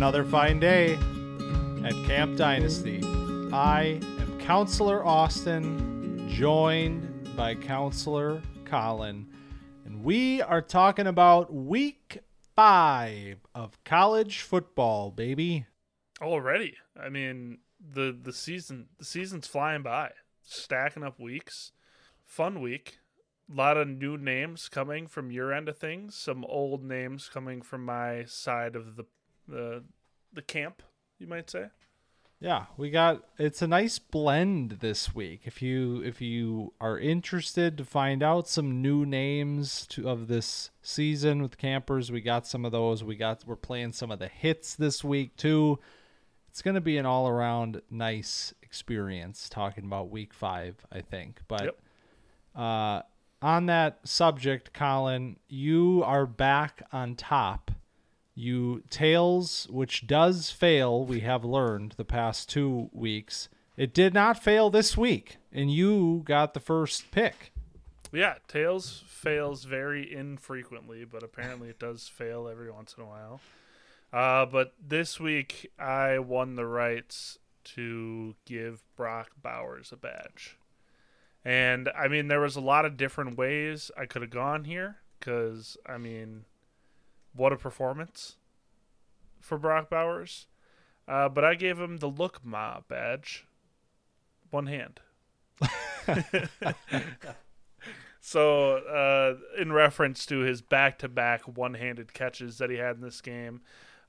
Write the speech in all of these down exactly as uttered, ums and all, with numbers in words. another fine day at Camp Dynasty. I am Counselor Austin, joined by Counselor Colin, and we are talking about week five of college football, baby. Already. I mean, the, the season the season's flying by. Stacking up weeks. Fun week. A lot of new names coming from your end of things. Some old names coming from my side of the the, the camp, you might say. Yeah, we got it's a nice blend this week. If you if you are interested to find out some new names to, of this season with campers, we got some of those. We got we're playing some of the hits this week too. It's going to be an all-around nice experience talking about week five, I think. But yep. uh on that subject, Colin, you are back on top. You tails, which does fail, we have learned the past two weeks. It did not fail this week, and you got the first pick. Yeah, tails fails very infrequently, but apparently it does fail every once in a while. Uh, but this week, I won the rights to give Brock Bowers a badge. And, I mean, there was a lot of different ways I could have gone here because, I mean, what a performance for Brock Bowers. Uh, but I gave him the Look Ma badge. One hand. So, uh, in reference to his back-to-back one-handed catches that he had in this game,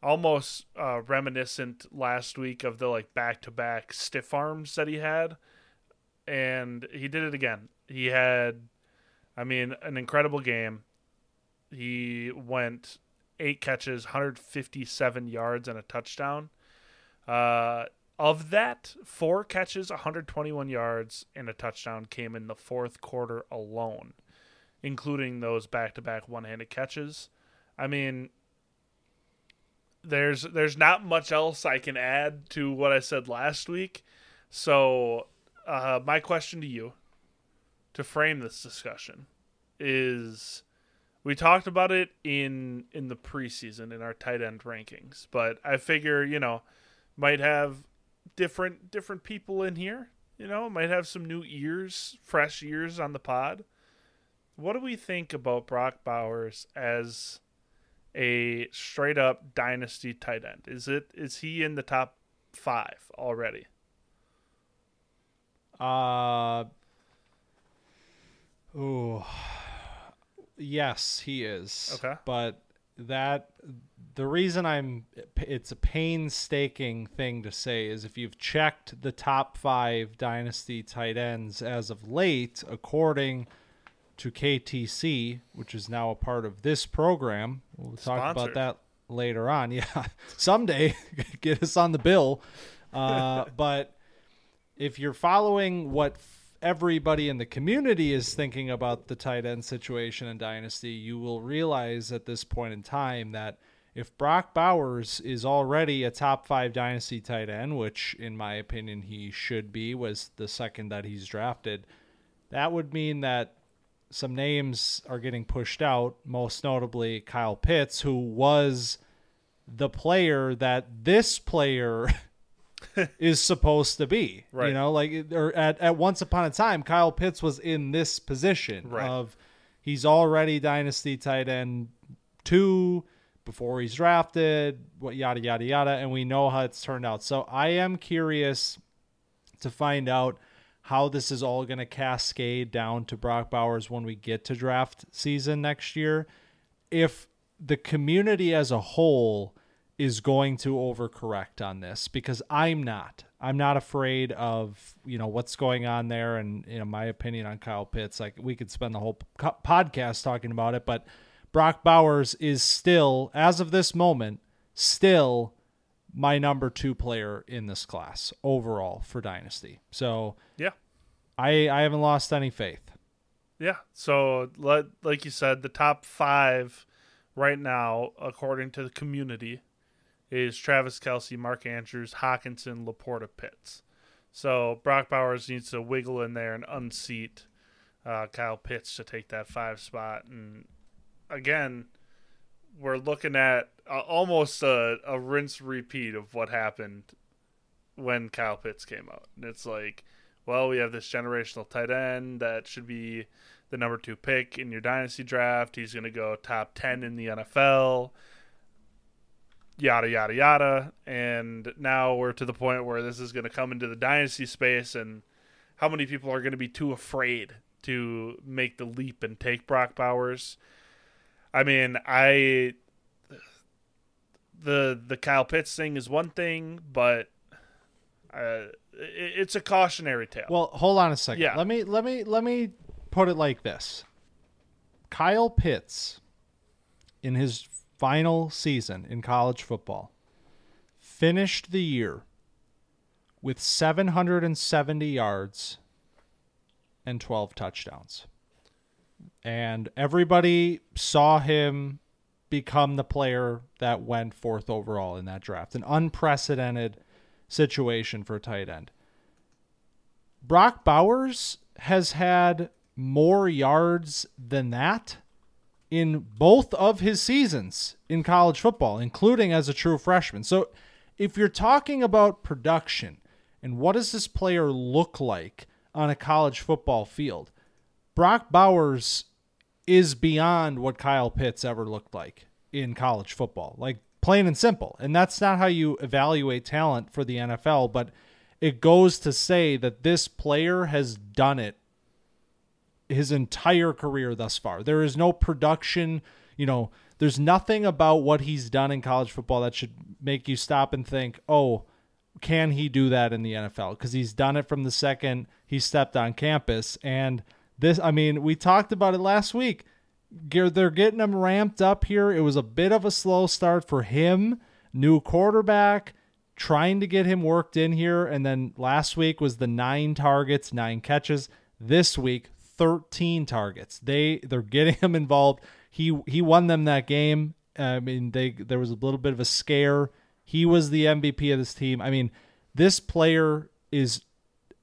almost uh, reminiscent last week of the, like, back-to-back stiff arms that he had. And he did it again. He had, I mean, an incredible game. He went eight catches, one hundred fifty-seven yards, and a touchdown. Uh, of that, four catches, one hundred twenty-one yards, and a touchdown came in the fourth quarter alone, including those back-to-back one-handed catches. I mean, there's there's not much else I can add to what I said last week. So... Uh, my question to you, to frame this discussion, is we talked about it in in the preseason in our tight end rankings, but I figure, you know, might have different different people in here, you know, might have some new ears, fresh ears on the pod. What do we think about Brock Bowers as a straight up dynasty tight end? Is it is he in the top five already? Uh, oh, yes, he is. Okay. But that, the reason I'm, it's a painstaking thing to say is if you've checked the top five dynasty tight ends as of late, according to K T C, which is now a part of this program, we'll talk Sponsored. About that later on. Yeah. Someday get us on the bill. Uh, but if you're following what f- everybody in the community is thinking about the tight end situation in Dynasty, you will realize at this point in time that if Brock Bowers is already a top five Dynasty tight end, which in my opinion he should be, was the second that he's drafted, that would mean that some names are getting pushed out, most notably Kyle Pitts, who was the player that this player is supposed to be, right? You know, like, or at, at once upon a time, Kyle Pitts was in this position, right? Of he's already dynasty tight end two before he's drafted, what yada, yada, yada. And we know how it's turned out. So I am curious to find out how this is all going to cascade down to Brock Bowers when we get to draft season next year. If the community as a whole is going to overcorrect on this, because I'm not. I'm not afraid of, you know, what's going on there and, you know, my opinion on Kyle Pitts. Like, we could spend the whole po- podcast talking about it, but Brock Bowers is still, as of this moment, still my number two player in this class overall for Dynasty. So yeah, I I haven't lost any faith. Yeah. So like you said, the top five right now, according to the community, is Travis Kelce, Mark Andrews, Hockenson, LaPorta, Pitts. So Brock Bowers needs to wiggle in there and unseat uh, Kyle Pitts to take that five spot. And again, we're looking at uh, almost a, a rinse repeat of what happened when Kyle Pitts came out. And it's like, well, we have this generational tight end that should be the number two pick in your dynasty draft. He's going to go top ten in the N F L, yada, yada, yada. And now we're to the point where this is going to come into the dynasty space, and how many people are going to be too afraid to make the leap and take Brock Bowers? I mean, I the the Kyle Pitts thing is one thing, but uh, it, it's a cautionary tale. Well, hold on a second. Yeah. Let me let me let me put it like this: Kyle Pitts, in his final season in college football, finished the year with seven hundred seventy yards and twelve touchdowns. And everybody saw him become the player that went fourth overall in that draft. An unprecedented situation for tight end. Brock Bowers has had more yards than that in both of his seasons in college football, including as a true freshman. So if you're talking about production and what does this player look like on a college football field, Brock Bowers is beyond what Kyle Pitts ever looked like in college football, like plain and simple. And that's not how you evaluate talent for the N F L, but it goes to say that this player has done it his entire career thus far. There is no production, you know, there's nothing about what he's done in college football that should make you stop and think, oh, can he do that in the N F L? Because he's done it from the second he stepped on campus. And this, I mean, we talked about it last week. They're getting him ramped up here. It was a bit of a slow start for him. New quarterback, trying to get him worked in here. And then last week was the nine targets, nine catches. This week, thirteen targets. They, they're getting him involved. He, he won them that game. I mean, they, there was a little bit of a scare. He was the M V P of this team. I mean, this player is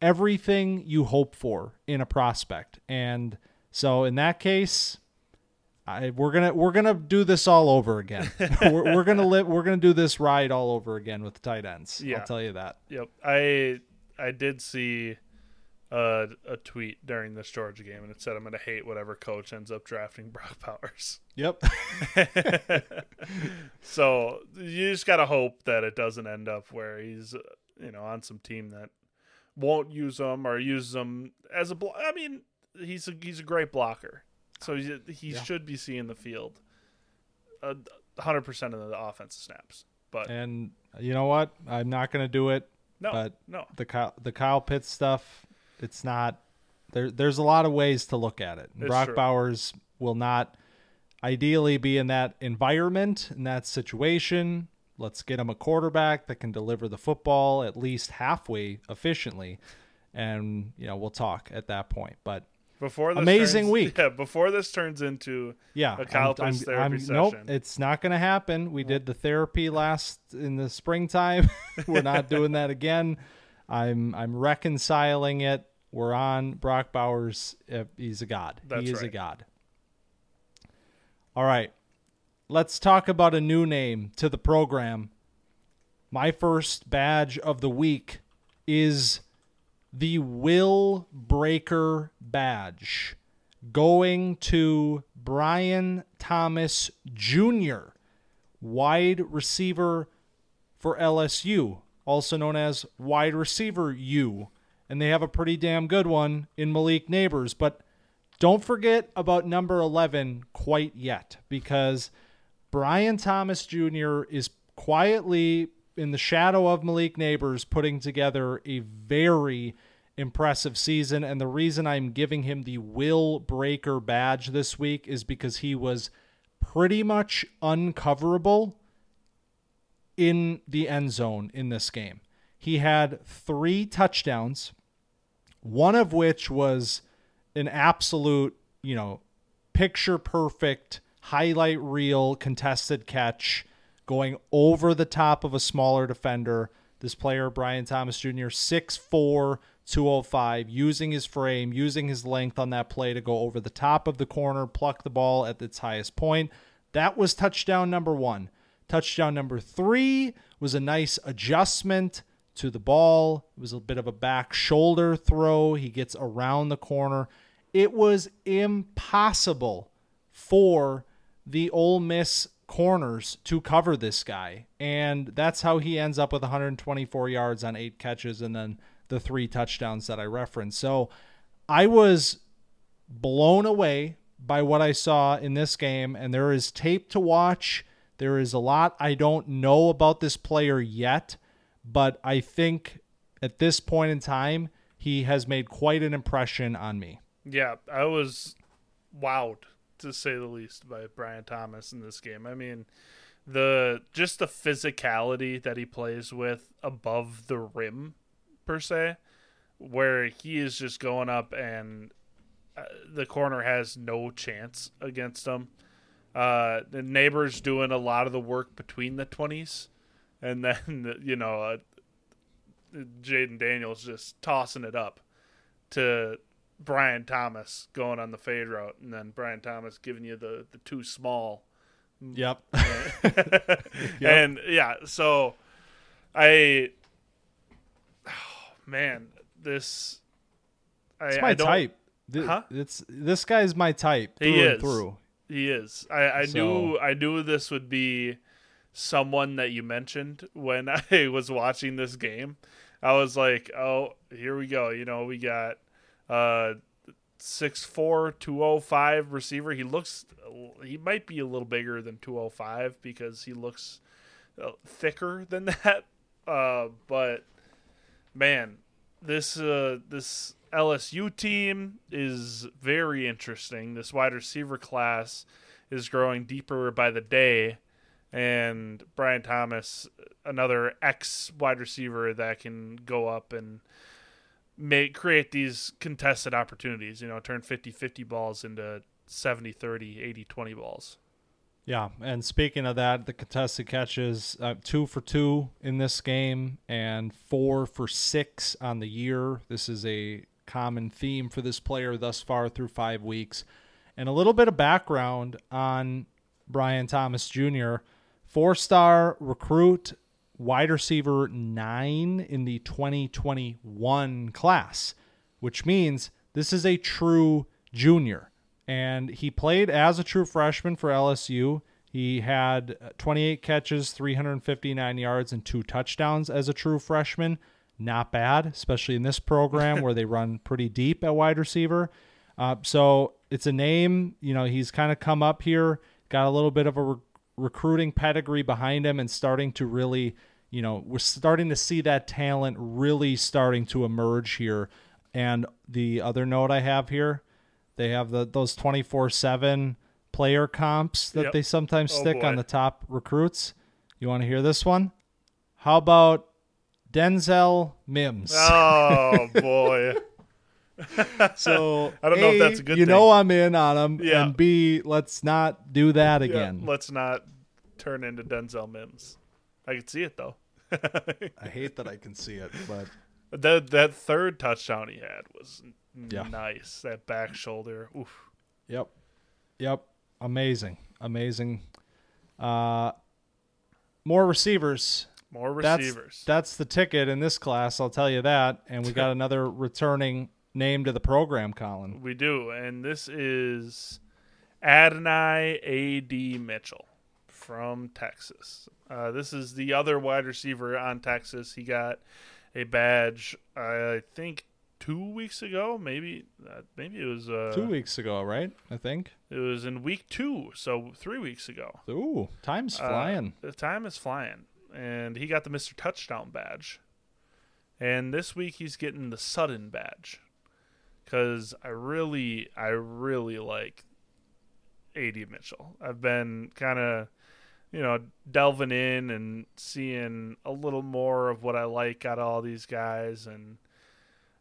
everything you hope for in a prospect. And so in that case, I, we're going to we're going to do this all over again. we're we're going to live we're going to do this ride all over again with tight ends. Yeah. I'll tell you that. Yep. I I did see a, a tweet during this Georgia game, and it said, I'm going to hate whatever coach ends up drafting Brock Bowers. Yep. So you just got to hope that it doesn't end up where he's, you know, on some team that won't use him or use him as a blo- I mean, he's a, he's a great blocker. So he, he yeah. should be seeing the field uh, one hundred percent of the offensive snaps. But and you know what? I'm not going to do it. No, but no. The Kyle, the Kyle Pitts stuff, it's not there. There's a lot of ways to look at it. Brock true. Bowers will not ideally be in that environment, in that situation. Let's get him a quarterback that can deliver the football at least halfway efficiently. And, you know, we'll talk at that point, but before this amazing turns, week yeah, before this turns into yeah, a Kyle I'm, Pitts I'm, therapy I'm, session. Nope, it's not going to happen. We did the therapy last in the springtime. We're not doing that again. I'm, I'm reconciling it. We're on Brock Bowers. He's a god. That's he is right. a god. All right. Let's talk about a new name to the program. My first badge of the week is the Will Breaker badge, going to Brian Thomas Junior, wide receiver for L S U, also known as wide receiver U. And they have a pretty damn good one in Malik Nabers. But don't forget about number eleven quite yet, because Brian Thomas Junior is quietly in the shadow of Malik Nabers putting together a very impressive season. And the reason I'm giving him the Will Breaker badge this week is because he was pretty much uncoverable in the end zone in this game. He had three touchdowns, one of which was an absolute, you know, picture perfect highlight reel contested catch going over the top of a smaller defender. This player, Brian Thomas Junior, six four, two oh five, using his frame, using his length on that play to go over the top of the corner, pluck the ball at its highest point. That was touchdown number one. Touchdown number three was a nice adjustment to the ball. It was a bit of a back shoulder throw. He gets around the corner. It was impossible for the Ole Miss corners to cover this guy. And that's how he ends up with one hundred twenty-four yards on eight catches and then the three touchdowns that I referenced. So I was blown away by what I saw in this game, and there is tape to watch. There is a lot I don't know about this player yet, but I think at this point in time, he has made quite an impression on me. Yeah, I was wowed, to say the least, by Brian Thomas in this game. I mean, the just the physicality that he plays with above the rim, per se, where he is just going up and uh, the corner has no chance against him. Uh, the Neighbor's doing a lot of the work between the twenties, and then, you know, uh, Jaden Daniels just tossing it up to Brian Thomas going on the fade route, and then Brian Thomas giving you the, the too small. Yep. yep. And yeah, so I, oh man, this, I, it's my I don't, type. Huh? It's, this guy's my type through he is. and through. He is. I, I so. knew, I knew this would be someone that you mentioned when I was watching this game. I was like, oh, here we go. You know, we got, Uh, six four, two oh five receiver. He looks, he might be a little bigger than two oh five because he looks uh, thicker than that. Uh, but man, this uh this L S U team is very interesting. This wide receiver class is growing deeper by the day, and Brian Thomas, another ex wide receiver that can go up and Make, create these contested opportunities, you know, turn fifty-fifty balls into seventy-thirty, eighty-twenty balls. Yeah, and speaking of that, the contested catches, uh, two for two in this game and four for six on the year. This is a common theme for this player thus far through five weeks. And a little bit of background on Brian Thomas Junior Four-star recruit, wide receiver nine in the twenty twenty-one class, which means this is a true junior. And he played as a true freshman for L S U. He had twenty-eight catches, three hundred fifty-nine yards, and two touchdowns as a true freshman. Not bad, especially in this program where they run pretty deep at wide receiver. Uh, so it's a name, you know, he's kind of come up here, got a little bit of a re- recruiting pedigree behind him, and starting to really, you know, we're starting to see that talent really starting to emerge here. And the other note I have here, they have the those twenty-four seven player comps that yep. they sometimes oh stick boy. on the top recruits. You want to hear this one? How about Denzel Mims? Oh boy. So I don't a, know if that's a good you thing. know I'm in on him, yeah. and B, let's not do that again. Yeah, let's not turn into Denzel Mims. I can see it though. I hate that I can see it, but that that third touchdown he had was yeah. nice. That back shoulder, oof. Yep, yep, amazing, amazing. Uh, more receivers. More receivers. That's, that's the ticket in this class, I'll tell you that. And we got another returning name to the program, Colin. We do, and this is Adonai A D Mitchell from Texas. Uh, this is the other wide receiver on Texas. He got a badge, I think, two weeks ago. Maybe, uh, maybe it was uh, two weeks ago, right? I think it was in week two, so three weeks ago. Ooh, time's flying. Uh, the time is flying, and he got the Mister Touchdown badge. And this week he's getting the Sutton badge, because I really, I really like A D Mitchell. I've been kind of, you know, delving in and seeing a little more of what I like out of all these guys. And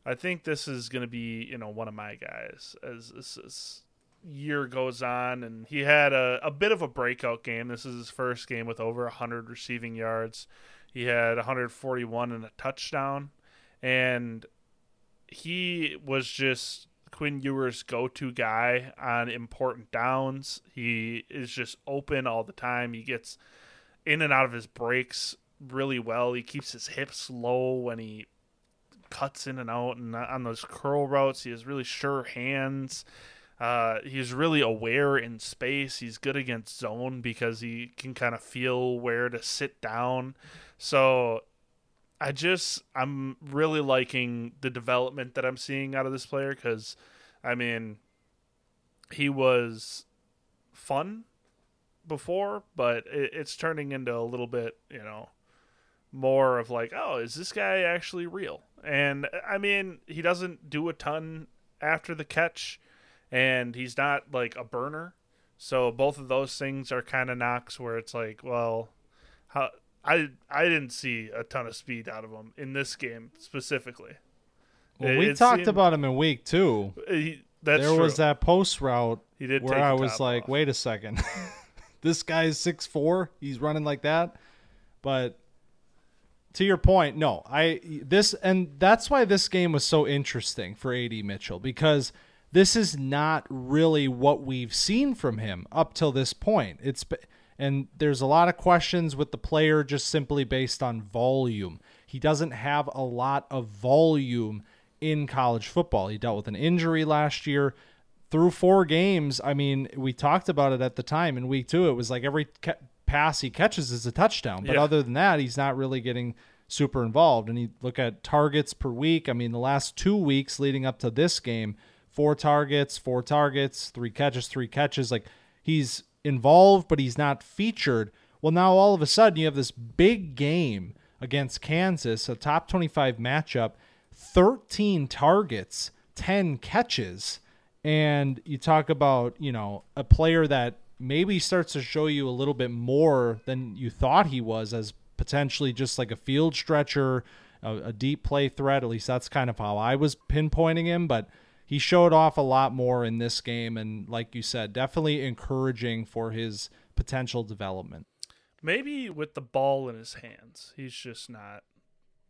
I think this is going to be, you know, one of my guys as this, this year goes on. And he had a, a bit of a breakout game. This is his first game with over one hundred receiving yards. He had one hundred forty-one and a touchdown. And he was just Quinn Ewer's go-to guy on important downs. He is just open all the time. He gets in and out of his breaks really well. He keeps his hips low when he cuts in and out, and on those curl routes he has really sure hands. Uh, he's really aware in space. He's good against zone because he can kind of feel where to sit down. So I just, I'm really liking the development that I'm seeing out of this player because, I mean, he was fun before, but it, it's turning into a little bit, you know, more of like, oh, is this guy actually real? And, I mean, he doesn't do a ton after the catch, and he's not, like, a burner. So both of those things are kind of knocks where it's like, well, how... I I didn't see a ton of speed out of him in this game specifically. Well, we it talked seemed, about him in week two. He, that's there true. was that post route he did where I was like, off. wait a second. This guy's six foot four. He's running like that. But to your point, no. I this And that's why this game was so interesting for A D Mitchell, because this is not really what we've seen from him up till this point. It's been... And there's a lot of questions with the player just simply based on volume. He doesn't have a lot of volume in college football. He dealt with an injury last year. Through four games, I mean, we talked about it at the time. In week two, it was like every ca- pass he catches is a touchdown. But yeah. Other than that, he's not really getting super involved. And you look at targets per week. I mean, the last two weeks leading up to this game, four targets, four targets, three catches, three catches. Like, he's... involved, but he's not featured. Well, now all of a sudden you have this big game against Kansas, a top twenty-five matchup, thirteen targets, ten catches. And you talk about, you know, a player that maybe starts to show you a little bit more than you thought he was as potentially just like a field stretcher, a, a deep play threat. At least that's kind of how I was pinpointing him, but he showed off a lot more in this game, and like you said, definitely encouraging for his potential development. Maybe with the ball in his hands, he's just not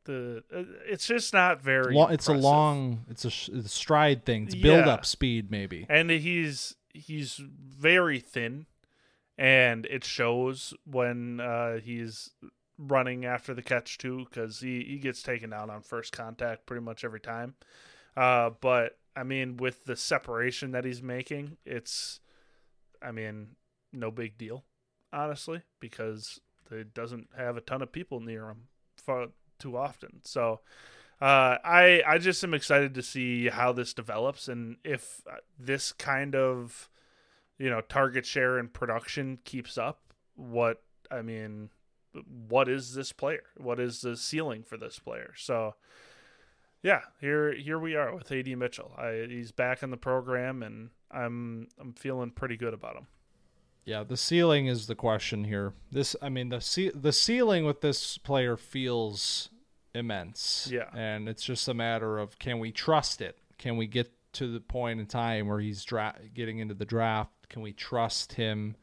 the. It's just not very. Well, it's a long. It's a, a stride thing. It's build up speed, maybe. And he's he's very thin, and it shows when uh, he's running after the catch too, because he he gets taken down on first contact pretty much every time. Uh, but. I mean, with the separation that he's making, it's, I mean, no big deal, honestly, because it doesn't have a ton of people near him for, too often. So uh, I I just am excited to see how this develops, and if this kind of, you know, target share and production keeps up, what, I mean, what is this player? What is the ceiling for this player? So... Yeah, here here we are with A D Mitchell. I, he's back in the program, and I'm I'm feeling pretty good about him. Yeah, the ceiling is the question here. This, I mean, the ce- the ceiling with this player feels immense. Yeah, and it's just a matter of, can we trust it? Can we get to the point in time where he's dra- getting into the draft? Can we trust him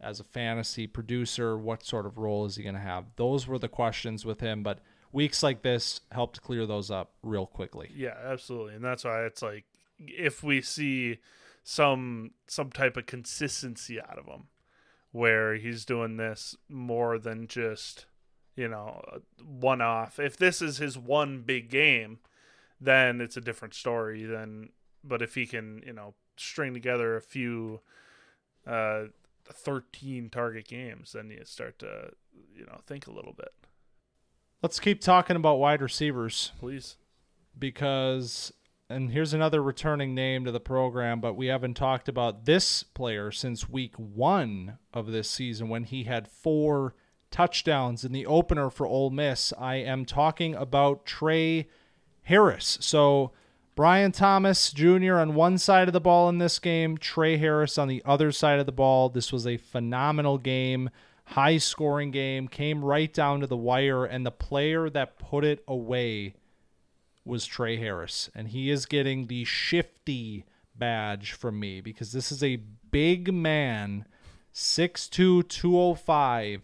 as a fantasy producer? What sort of role is he going to have? Those were the questions with him, but. Weeks like this helped clear those up real quickly. Yeah, absolutely. And that's why it's like, if we see some some type of consistency out of him where he's doing this more than just, you know, one off. If this is his one big game, then it's a different story than, but if he can, you know, string together a few uh, thirteen target games, then you start to, you know, think a little bit. Let's keep talking about wide receivers. Please. Because, and here's another returning name to the program, but we haven't talked about this player since week one of this season when he had four touchdowns in the opener for Ole Miss. I am talking about Tre Harris. So Brian Thomas Junior on one side of the ball in this game, Tre Harris on the other side of the ball. This was a phenomenal game. High-scoring game, came right down to the wire, and the player that put it away was Tre Harris, and he is getting the shifty badge from me because this is a big man, six two, two oh five,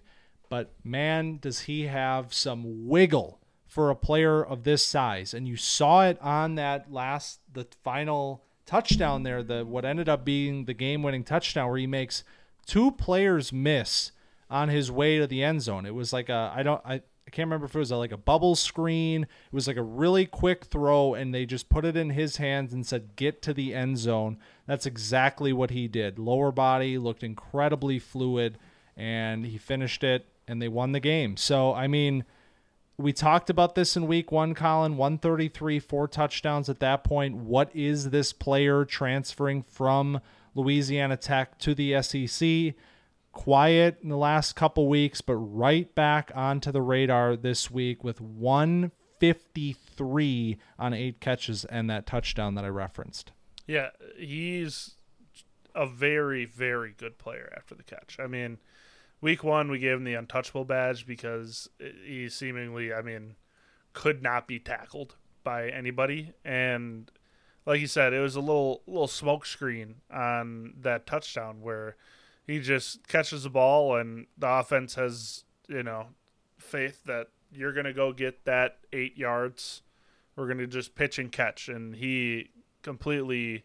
but man, does he have some wiggle for a player of this size, and you saw it on that last, the final touchdown there, the what ended up being the game-winning touchdown, where he makes two players miss on his way to the end zone. It was like a I don't I, I can't remember if it was a, like a bubble screen. It was like a really quick throw, and they just put it in his hands and said, "Get to the end zone." That's exactly what he did. Lower body looked incredibly fluid, and he finished it, and they won the game. So I mean, we talked about this in week one, Colin. one thirty-three, four touchdowns at that point. What is this player transferring from Louisiana Tech to the S E C? Quiet in the last couple weeks, but right back onto the radar this week with one fifty-three on eight catches and that touchdown that I referenced. Yeah, he's a very, very good player after the catch. I mean, week one, we gave him the untouchable badge because he seemingly, I mean, could not be tackled by anybody. And like you said, it was a little little smoke screen on that touchdown where he just catches the ball and the offense has, you know, faith that you're going to go get that eight yards. We're going to just pitch and catch. And he completely,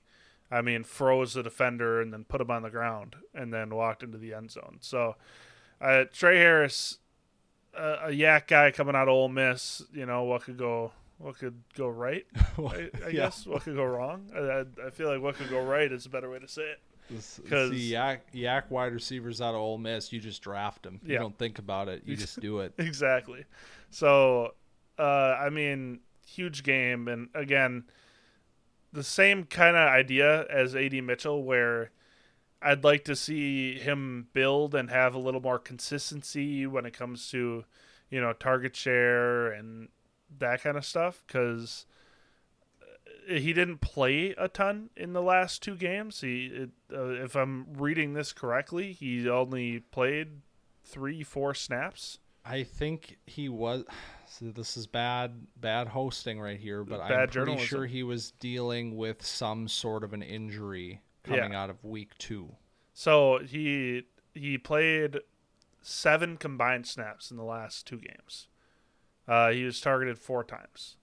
I mean, froze the defender and then put him on the ground and then walked into the end zone. So, uh, Tre Harris, uh, a yak guy coming out of Ole Miss, you know, what could go, what could go right? I, I yeah. guess what could go wrong. I, I feel like what could go right is a better way to say it. Because yak, yak wide receivers out of Ole Miss, you just draft them. You yeah. don't think about it. You just do it. Exactly. So, uh, I mean, huge game. And again, the same kind of idea as A D Mitchell, where I'd like to see him build and have a little more consistency when it comes to, you know, target share and that kind of stuff, because he didn't play a ton in the last two games. He, it, uh, if I'm reading this correctly, he only played three, four snaps. I think he was so – this is bad bad hosting right here, but bad I'm pretty sure he was dealing with some sort of an injury coming yeah. out of week two. So he he played seven combined snaps in the last two games. Uh, he was targeted four times.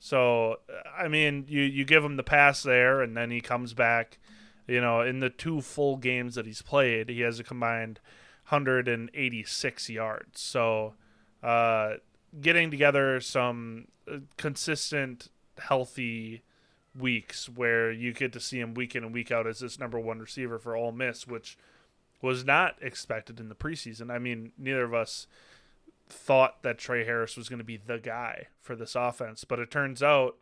So, I mean, you, you give him the pass there, and then he comes back. You know, in the two full games that he's played, he has a combined – one hundred eighty-six yards. So uh, getting together some consistent, healthy weeks where you get to see him week in and week out as this number one receiver for Ole Miss, which was not expected in the preseason. I mean, neither of us thought that Tre Harris was going to be the guy for this offense, but it turns out,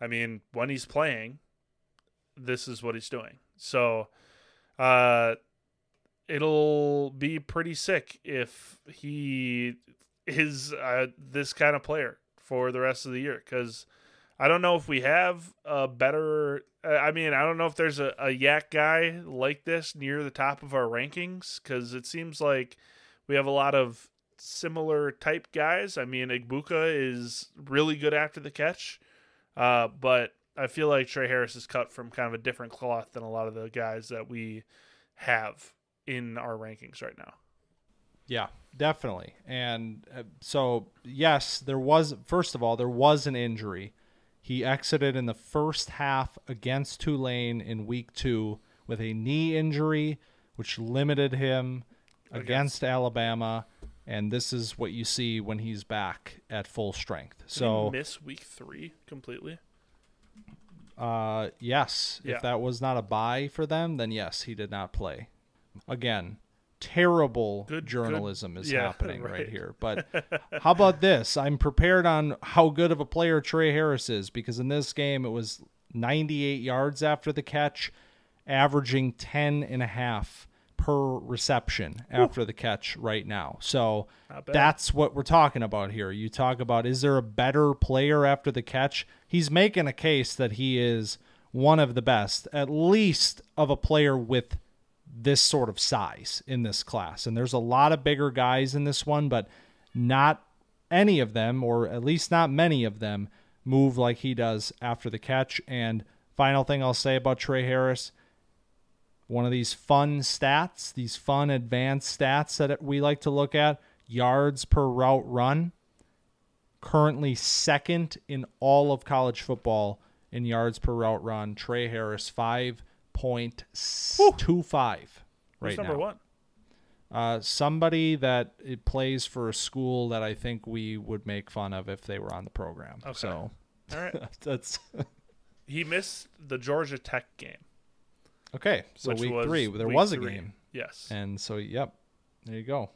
I mean, when he's playing, this is what he's doing. So, uh, it'll be pretty sick if he is uh, this kind of player for the rest of the year, because I don't know if we have a better – I mean, I don't know if there's a, a yak guy like this near the top of our rankings, because it seems like we have a lot of similar type guys. I mean, Igbuka is really good after the catch, uh, but I feel like Tre Harris is cut from kind of a different cloth than a lot of the guys that we have in our rankings right now. Yeah, definitely. And uh, so yes, there was, first of all, there was an injury. He exited in the first half against Tulane in week two with a knee injury, which limited him against, against Alabama. And this is what you see when he's back at full strength. Did so he miss week three completely? Uh, yes. Yeah. If that was not a bye for them, then yes, he did not play. Again, terrible good, journalism good. is yeah, happening right. right here. But how about this? I'm prepared on how good of a player Tre Harris is, because in this game, it was ninety-eight yards after the catch, averaging ten and a half per reception after Ooh. the catch right now. So that's what we're talking about here. You talk about, is there a better player after the catch? He's making a case that he is one of the best, at least of a player with this sort of size in this class. And there's a lot of bigger guys in this one, but not any of them, or at least not many of them, move like he does after the catch. And final thing I'll say about Tre Harris, one of these fun stats, these fun advanced stats that we like to look at, yards per route run, currently second in all of college football in yards per route run. Tre Harris, five point two five right now. Number one. Uh, somebody that it plays for a school that I think we would make fun of if they were on the program. Okay. So, all right. That's he missed the Georgia Tech game. Okay, so week three there week was a three. game. Yes, and so yep, there you go.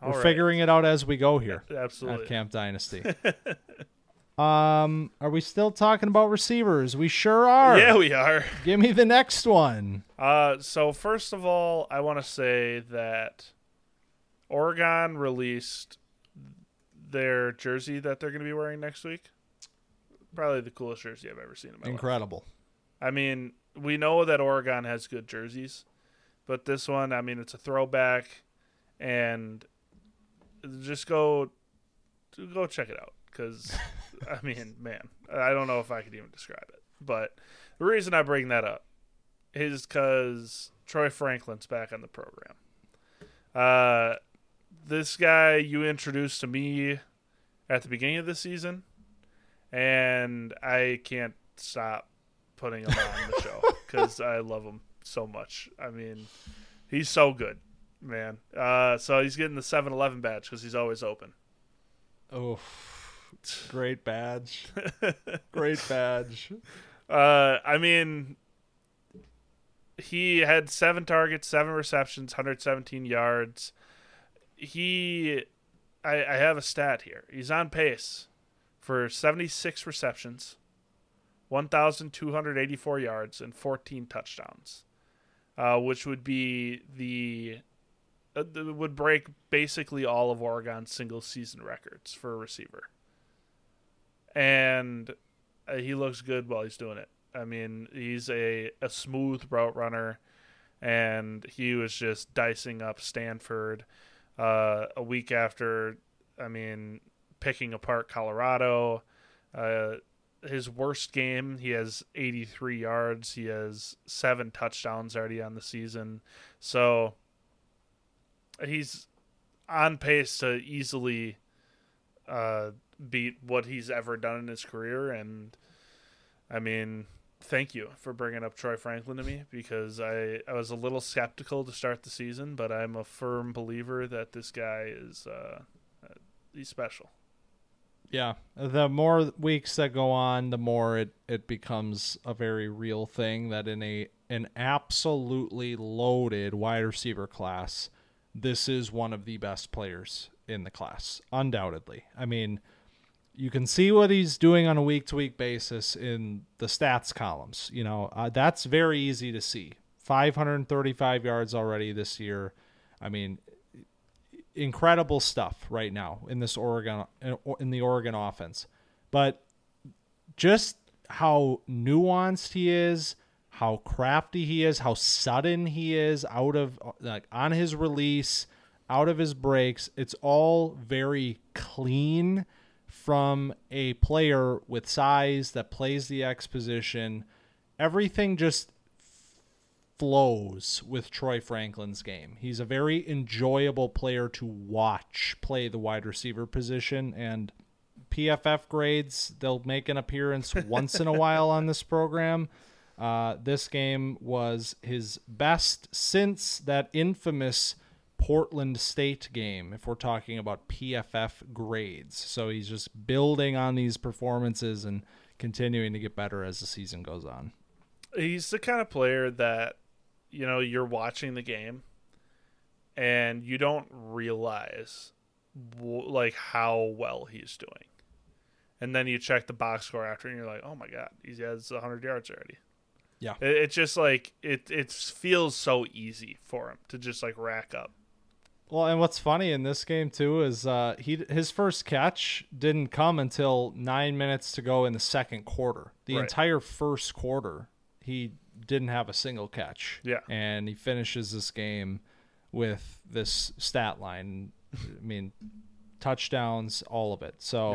All we're right. figuring it out as we go here. Yeah, absolutely, at Camp Dynasty. Um, are we still talking about receivers? We sure are. Yeah, we are. Give me the next one. Uh, so first of all, I want to say that Oregon released their jersey that they're going to be wearing next week. Probably the coolest jersey I've ever seen in my Incredible. life. Incredible. I mean, we know that Oregon has good jerseys, but this one, I mean, it's a throwback, and just go, go check it out. Because, I mean, man, I don't know if I could even describe it. But the reason I bring that up is because Troy Franklin's back on the program. Uh, this guy you introduced to me at the beginning of the season, and I can't stop putting him on the show because I love him so much. I mean, he's so good, man. Uh, so he's getting the seven eleven badge because he's always open. Oh, great badge. Great badge. Uh, I mean, he had seven targets, seven receptions, one hundred seventeen yards. He, I, I have a stat here. He's on pace for seventy-six receptions, one thousand two hundred eighty-four yards, and fourteen touchdowns, uh, which would be the uh, would break basically all of Oregon's single season records for a receiver. And he looks good while he's doing it. I mean, he's a, a smooth route runner, and he was just dicing up Stanford uh, a week after, I mean, picking apart Colorado. Uh, his worst game, he has eighty-three yards. He has seven touchdowns already on the season. So he's on pace to easily uh, – beat what he's ever done in his career. And I mean, thank you for bringing up Troy Franklin to me, because I, I was a little skeptical to start the season, but I'm a firm believer that this guy is uh, he's special. Yeah, the more weeks that go on, the more it, it becomes a very real thing that in a an absolutely loaded wide receiver class, this is one of the best players in the class, undoubtedly. I mean, you can see what he's doing on a week-to-week basis in the stats columns. You know, uh, that's very easy to see. five hundred thirty-five yards already this year. I mean, incredible stuff right now in this Oregon in the Oregon offense. But just how nuanced he is, how crafty he is, how sudden he is out of like on his release, out of his breaks. It's all very clean from a player with size that plays the X position. Everything just flows with Troy Franklin's game. He's a very enjoyable player to watch play the wide receiver position, and P F F grades, they'll make an appearance once in a while on this program. Uh, this game was his best since that infamous Portland State game, if we're talking about P F F grades. So he's just building on these performances and continuing to get better as the season goes on. He's the kind of player that, you know, you're watching the game and you don't realize w- like how well he's doing. And then you check the box score after and you're like, oh my God, he has one hundred yards already. Yeah. It, it's just like, it, it feels so easy for him to just like rack up. Well, and what's funny in this game, too, is uh, he his first catch didn't come until nine minutes to go in the second quarter. The right. entire first quarter, he didn't have a single catch. Yeah. And he finishes this game with this stat line. I mean, touchdowns, all of it. So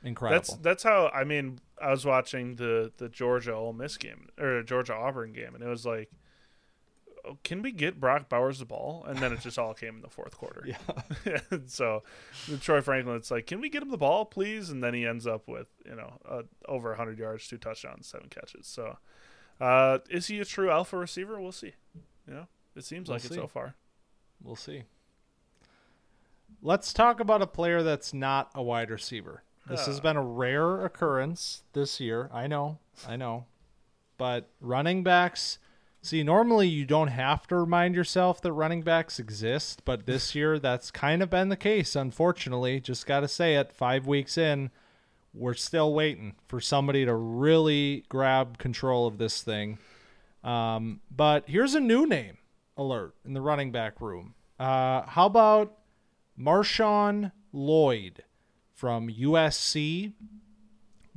yep. incredible. That's, that's how, I mean, I was watching the, the Georgia Ole Miss game, or Georgia Auburn game, and it was like, can we get Brock Bowers the ball? And then it just all came in the fourth quarter. Yeah. So the Troy Franklin, it's like, can we get him the ball, please? And then he ends up with, you know, uh, over one hundred yards, two touchdowns, seven catches. So uh, is he a true alpha receiver? We'll see. You know, it seems we'll like see. it so far. We'll see. Let's talk about a player that's not a wide receiver. This uh. has been a rare occurrence this year. I know. I know. But running backs... See, normally you don't have to remind yourself that running backs exist, but this year that's kind of been the case, unfortunately. Just got to say it, five weeks in, we're still waiting for somebody to really grab control of this thing. Um, but here's a new name alert in the running back room. Uh, how about MarShawn Lloyd from U S C?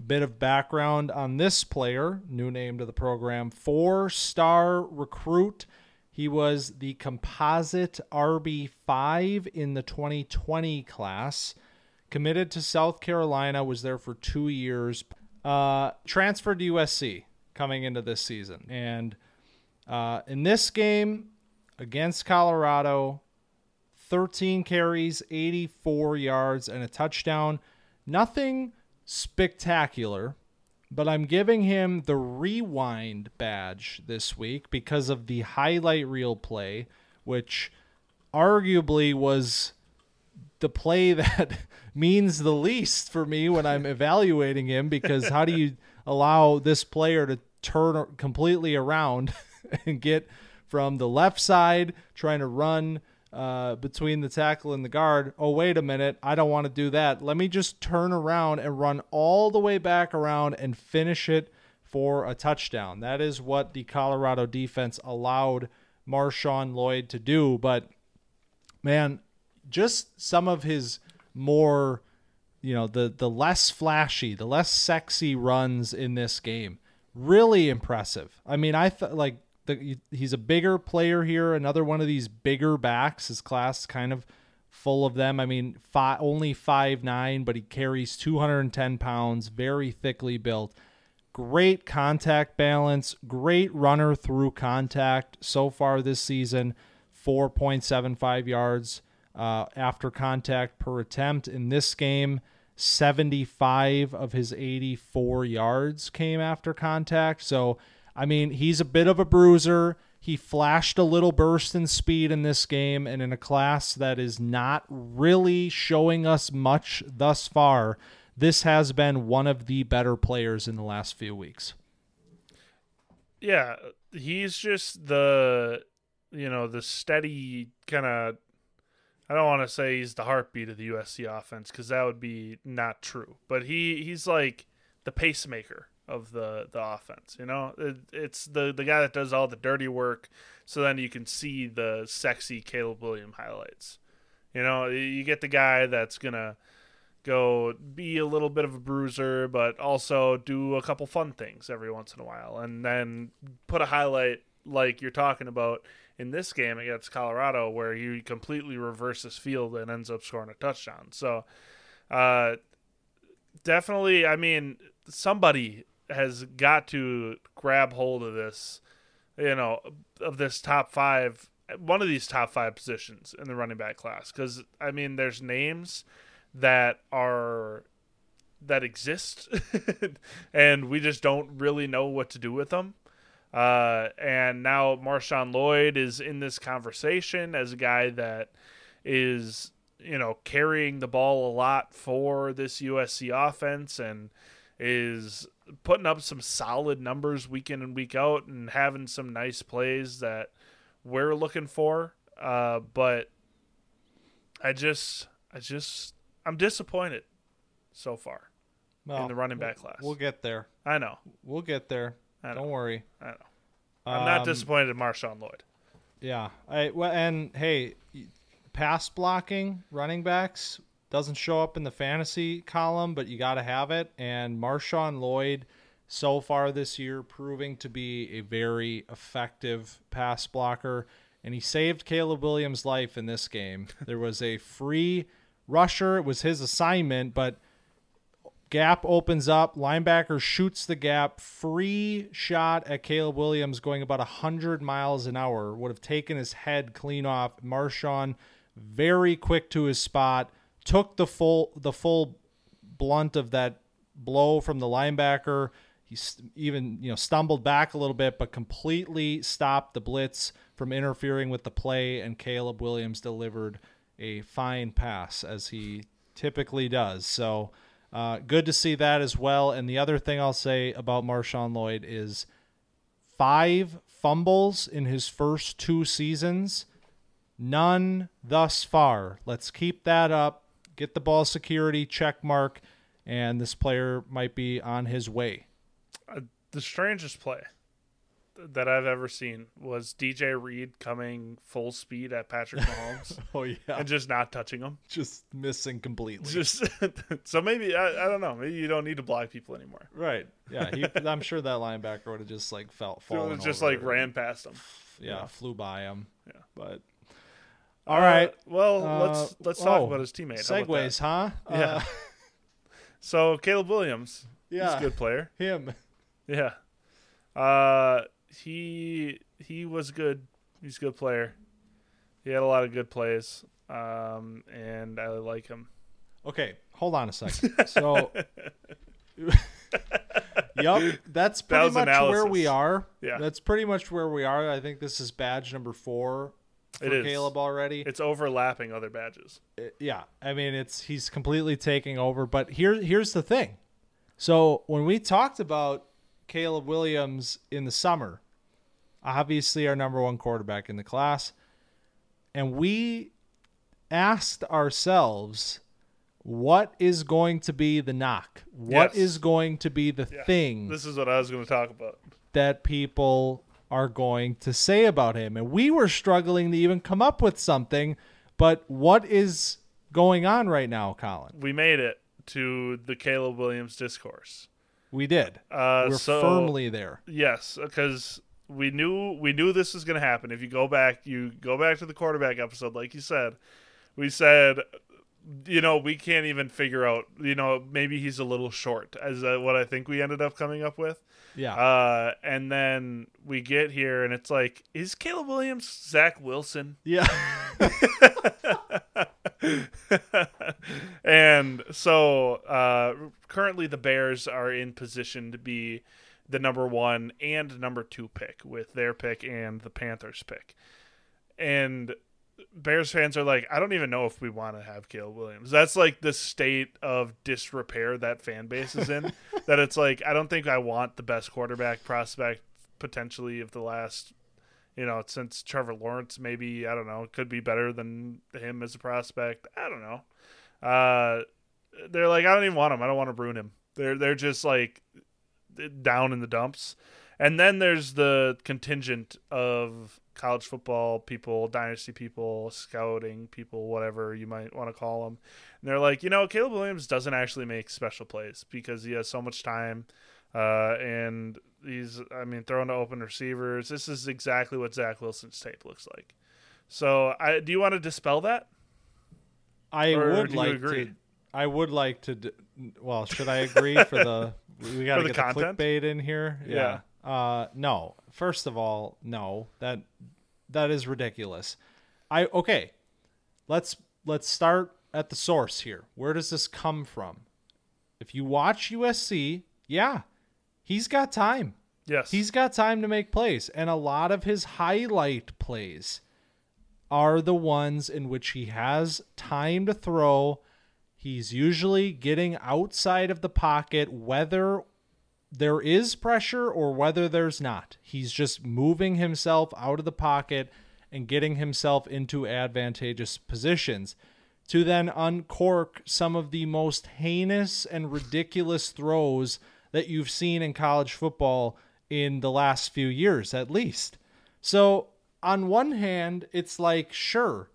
Bit of background on this player, new name to the program, four-star recruit. He was the composite R B five in the twenty twenty class, committed to South Carolina, was there for two years, uh, transferred to U S C coming into this season. And uh, in this game against Colorado, thirteen carries, eighty-four yards, and a touchdown. Nothing spectacular, but I'm giving him the rewind badge this week because of the highlight reel play, which arguably was the play that means the least for me when I'm evaluating him, because how do you allow this player to turn completely around and get from the left side trying to run Uh, between the tackle and the guard? Oh, wait a minute. I don't want to do that. Let me just turn around and run all the way back around and finish it for a touchdown. That is what the Colorado defense allowed MarShawn Lloyd to do. But man, just some of his more, you know, the, the less flashy, the less sexy runs in this game. Really impressive. I mean, I thought like, The, he's a bigger player here. Another one of these bigger backs. His class kind of full of them. I mean, five, only five nine, but he carries two hundred ten pounds, very thickly built. Great contact balance, great runner through contact so far this season. four point seven five yards uh, after contact per attempt. In this game, seventy-five of his eighty-four yards came after contact. So, I mean, he's a bit of a bruiser. He flashed a little burst in speed in this game, and in a class that is not really showing us much thus far, this has been one of the better players in the last few weeks. Yeah, he's just the, you know, the steady kind of, I don't want to say he's the heartbeat of the U S C offense because that would be not true, but he he's like the pacemaker of the, the offense, you know, it, it's the, the guy that does all the dirty work. So then you can see the sexy Caleb Williams highlights, you know, you get the guy that's going to go be a little bit of a bruiser, but also do a couple fun things every once in a while. And then put a highlight like you're talking about in this game against Colorado, where he completely reverses field and ends up scoring a touchdown. So, uh, definitely, I mean, somebody has got to grab hold of this, you know, of this top five, one of these top five positions in the running back class. Because, I mean, there's names that are, that exist and we just don't really know what to do with them. Uh, and now MarShawn Lloyd is in this conversation as a guy that is, you know, carrying the ball a lot for this U S C offense and is putting up some solid numbers week in and week out and having some nice plays that we're looking for. Uh, but I just, I just, I'm disappointed so far well, in the running back we'll, class. We'll get there. I know. We'll get there. I Don't worry. I know. I'm um, not disappointed in MarShawn Lloyd. Yeah. I, well, and hey, pass blocking running backs doesn't show up in the fantasy column, but you got to have it. And MarShawn Lloyd so far this year proving to be a very effective pass blocker. And he saved Caleb Williams' life in this game. There was a free rusher. It was his assignment, but Gap opens up. Linebacker shoots the gap. Free shot at Caleb Williams going about one hundred miles an hour. Would have taken his head clean off. MarShawn very quick to his spot. Took the full the full blunt of that blow from the linebacker. He st- even you know stumbled back a little bit, but completely stopped the blitz from interfering with the play, and Caleb Williams delivered a fine pass, as he typically does. So uh, good to see that as well. And the other thing I'll say about MarShawn Lloyd is five fumbles in his first two seasons, none thus far. Let's keep that up, get the ball security check mark, and this player might be on his way. Uh, the strangest play that I've ever seen was D J Reed coming full speed at Patrick Mahomes. Oh yeah, and just not touching him, just missing completely. Just so maybe I, I don't know. Maybe you don't need to block people anymore, right? Yeah, he, I'm sure that linebacker would have just like felt falling. Just over, like ran past him. Yeah, yeah, flew by him. Yeah, but all uh, right. Well, uh, let's let's talk oh, about his teammate. Segues, huh? Yeah. Uh, so Caleb Williams, yeah, he's a good player. Him, yeah. Uh. He he was good. He's a good player. He had a lot of good plays, um, and I like him. Okay, hold on a second. So, yep, that's pretty that much analysis. where we are. Yeah, that's pretty much where we are. I think this is badge number four for it is. Caleb already. It's overlapping other badges. It, yeah, I mean it's he's completely taking over. But here here's the thing. So when we talked about Caleb Williams in the summer, obviously our number one quarterback in the class, and we asked ourselves, what is going to be the knock? What yes. is going to be the yeah. thing? This is what I was going to talk about. That people are going to say about him. And we were struggling to even come up with something, but what is going on right now, Colin? We made it to the Caleb Williams discourse. We did. Uh, We're so, firmly there. Yes, because we knew we knew this was going to happen. If you go back, you go back to the quarterback episode, like you said. We said, you know, we can't even figure out. You know, maybe he's a little short, as uh, what I think we ended up coming up with. Yeah. Uh, and then we get here, and it's like, is Caleb Williams Zach Wilson? Yeah. And so uh, currently the Bears are in position to be the number one and number two pick with their pick and the Panthers pick. And Bears fans are like, I don't even know if we want to have Caleb Williams. That's like the state of disrepair that fan base is in. That it's like, I don't think I want the best quarterback prospect potentially of the last, you know, since Trevor Lawrence, maybe, I don't know, could be better than him as a prospect. I don't know. Uh, they're like, I don't even want him. I don't want to ruin him. They're they're just like down in the dumps. And then there's the contingent of college football people, dynasty people, scouting people, whatever you might want to call them. And they're like, you know, Caleb Williams doesn't actually make special plays because he has so much time. Uh, and he's, I mean, throwing to open receivers. This is exactly what Zach Wilson's tape looks like. So I, do you want to dispel that? I or would like agree? to. I would like to. Do, well, should I agree for the? We got to get content? the clickbait in here. Yeah. yeah. Uh, no. First of all, no. That that is ridiculous. I okay. Let's let's start at the source here. Where does this come from? If you watch U S C, yeah, he's got time. Yes, he's got time to make plays, and a lot of his highlight plays are the ones in which he has time to throw. He's usually getting outside of the pocket, whether there is pressure or whether there's not. He's just moving himself out of the pocket and getting himself into advantageous positions to then uncork some of the most heinous and ridiculous throws that you've seen in college football in the last few years, at least. So, on one hand, it's like, sure,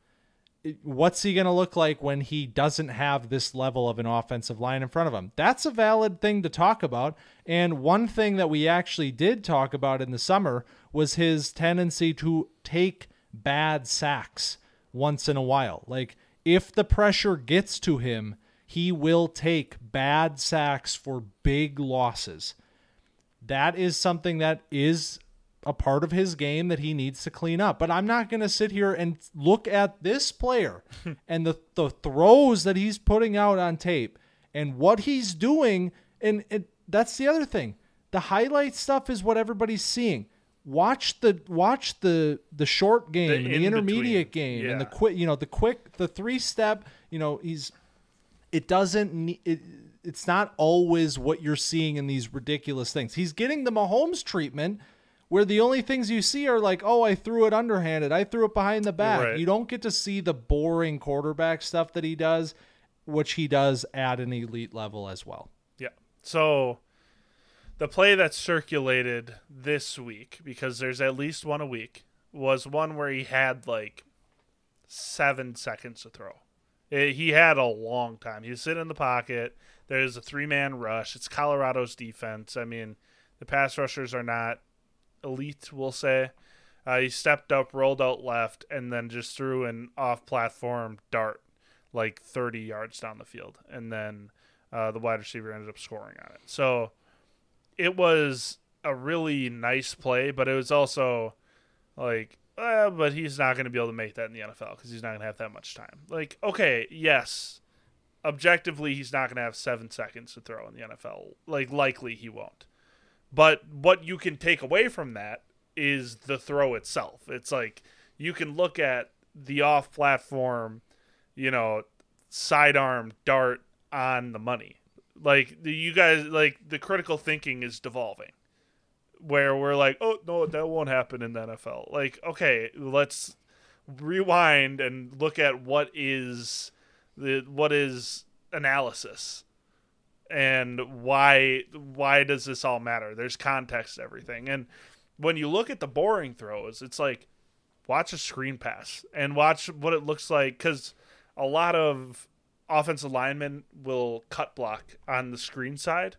what's he going to look like when he doesn't have this level of an offensive line in front of him? That's a valid thing to talk about. And one thing that we actually did talk about in the summer was his tendency to take bad sacks once in a while. Like, if the pressure gets to him, He will take bad sacks for big losses. That is something that is a part of his game that he needs to clean up. But I'm not going to sit here and look at this player and the, the throws that he's putting out on tape and what he's doing. And it, that's the other thing. The highlight stuff is what everybody's seeing. Watch the watch the the short game, the, and the in intermediate between. game, yeah. and the quick. You know, the quick, the three step. You know, he's. It doesn't. It, it's not always what you're seeing in these ridiculous things. He's getting the Mahomes treatment, where the only things you see are like, oh, I threw it underhanded, I threw it behind the back. Right. You don't get to see the boring quarterback stuff that he does, which he does at an elite level as well. Yeah. So. The play that circulated this week, because there's at least one a week, was one where he had like seven seconds to throw. It, he had a long time. He was sitting in the pocket. There's a three-man rush. It's Colorado's defense. I mean, the pass rushers are not elite, we'll say. Uh, he stepped up, rolled out left, and then just threw an off-platform dart like thirty yards down the field. And then uh, the wide receiver ended up scoring on it. So... it was a really nice play, but it was also like, eh, but he's not going to be able to make that in the N F L because he's not going to have that much time. Like, okay, yes, objectively, he's not going to have seven seconds to throw in the N F L. Like, likely he won't. But what you can take away from that is the throw itself. It's like you can look at the off-platform, you know, sidearm dart on the money. Like, the, you guys, like, the critical thinking is devolving, where we're like, oh, no, that won't happen in the N F L. Like, okay, let's rewind and look at what is the what is analysis and why why does this all matter? There's context to everything. And when you look at the boring throws, it's like, watch a screen pass and watch what it looks like, because a lot of offensive linemen will cut block on the screen side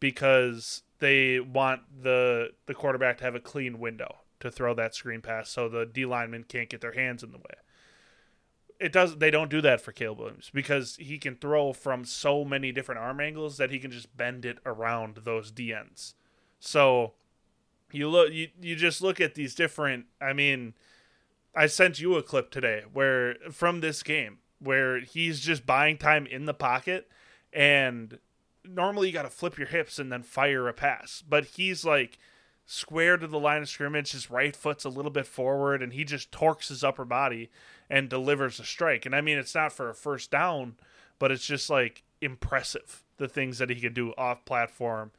because they want the the quarterback to have a clean window to throw that screen pass so the D linemen can't get their hands in the way. It does. They don't do that for Caleb Williams because he can throw from so many different arm angles that he can just bend it around those D ends. So you look, you, you just look at these different, I mean, I sent you a clip today where from this game, where he's just buying time in the pocket, and normally you got to flip your hips and then fire a pass. But he's like square to the line of scrimmage. His right foot's a little bit forward, and he just torques his upper body and delivers a strike. And I mean, it's not for a first down, but it's just like impressive, the things that he can do off platform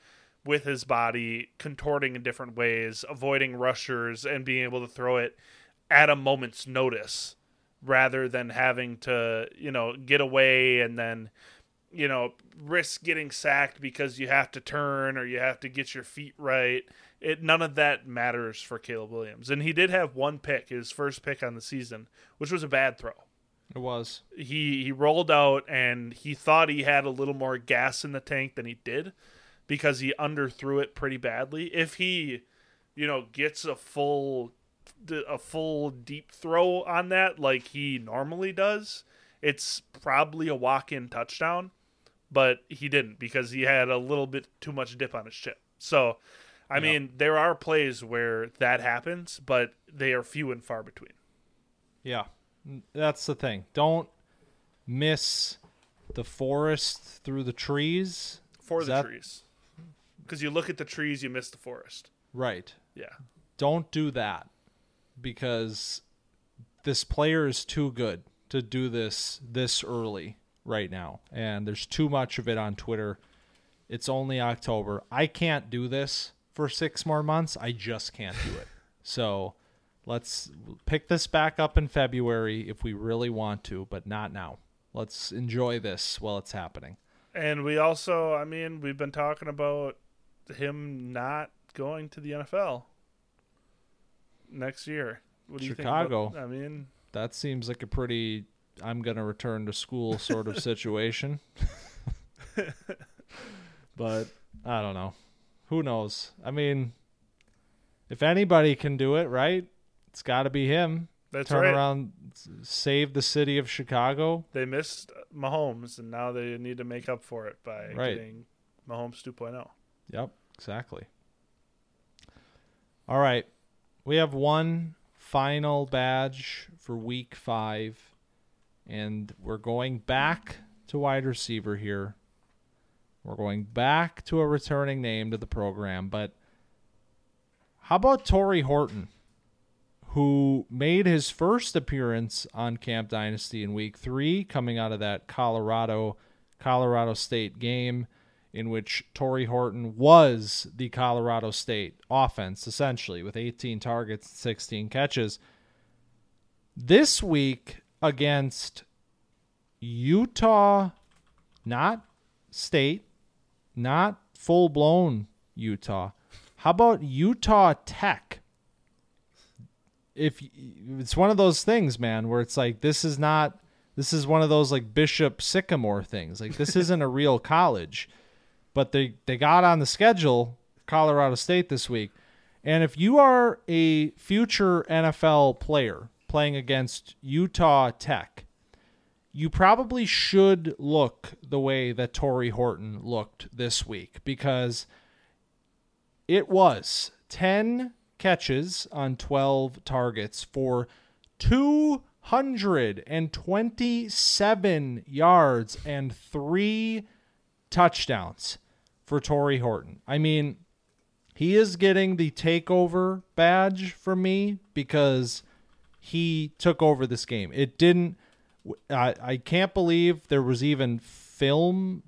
with his body, contorting in different ways, avoiding rushers, and being able to throw it at a moment's notice, rather than having to, you know, get away and then, you know, risk getting sacked because you have to turn or you have to get your feet right. It, none of that matters for Caleb Williams. And he did have one pick, his first pick on the season, which was a bad throw. It was. He he rolled out and he thought he had a little more gas in the tank than he did because he underthrew it pretty badly. If he, you know, gets a full... a full deep throw on that like he normally does, it's probably a walk-in touchdown, but he didn't because he had a little bit too much dip on his chip. So, I yeah. mean, there are plays where that happens, but they are few and far between. Yeah, that's the thing. Don't miss the forest through the trees. For Is the that... trees. Because you look at the trees, you miss the forest. Right. Yeah. Don't do that, because this player is too good to do this this early right now. And there's too much of it on Twitter. It's only October. I can't do this for six more months. I just can't do it. So let's pick this back up in February if we really want to, but not now. Let's enjoy this while it's happening. And we also, I mean, we've been talking about him not going to the N F L next year. What do Chicago, you think about, I mean, that seems like a pretty I'm gonna return to school sort of situation. But I don't know. Who knows? I mean, if anybody can do it, right? It's got to be him. That's turn right. around, save the city of Chicago. They missed Mahomes, and now they need to make up for it by right. getting Mahomes two point oh. Yep, exactly. All right. We have one final badge for week five, and we're going back to wide receiver here. We're going back to a returning name to the program, but how about Tory Horton, who made his first appearance on Camp Dynasty in week three, coming out of that Colorado, Colorado State game in which Tory Horton was the Colorado State offense, essentially, with eighteen targets and sixteen catches. This week against Utah, not State, not full-blown Utah, how about Utah Tech? If it's one of those things, man, where it's like, this is not, this is one of those like Bishop Sycamore things. Like, this isn't a real college, but they, they got on the schedule, Colorado State this week. And if you are a future N F L player playing against Utah Tech, you probably should look the way that Tory Horton looked this week, because it was ten catches on twelve targets for two hundred twenty-seven yards and three touchdowns for Tory Horton. I mean, he is getting the takeover badge for me because he took over this game. It didn't, I, I can't believe there was even film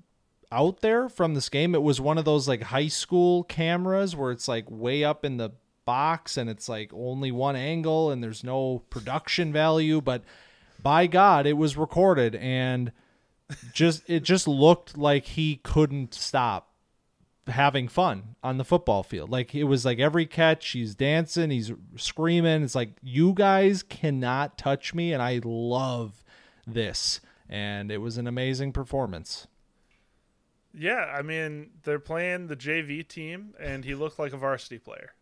out there from this game. It was one of those like high school cameras where it's like way up in the box and it's like only one angle and there's no production value, but by God, it was recorded, and just it just looked like he couldn't stop having fun on the football field. Like, it was like every catch he's dancing, he's screaming. It's like, you guys cannot touch me, and I love this. And it was an amazing performance. Yeah, I mean, they're playing the J V team, and he looked like a varsity player,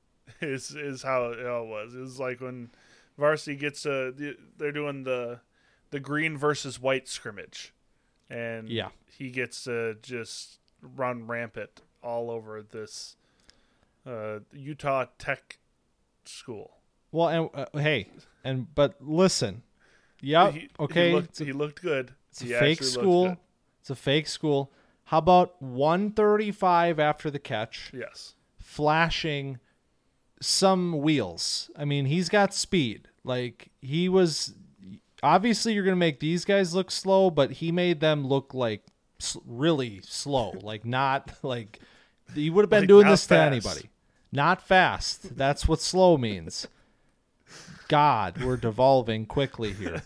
is is how it all was. It was like when varsity gets a, they're doing the the green versus white scrimmage, and yeah, he gets to just run rampant all over this uh, Utah Tech school. Well, and uh, hey, and but listen, yeah, he, okay, he looked, a, he looked good. It's a he fake school. It's a fake school. How about one thirty-five after the catch? Yes. Flashing some wheels. I mean, he's got speed. Like, he was, obviously you're going to make these guys look slow, but he made them look like really slow. Like, not like he would have been like doing this fast. to anybody. Not fast. That's what slow means. God, we're devolving quickly here.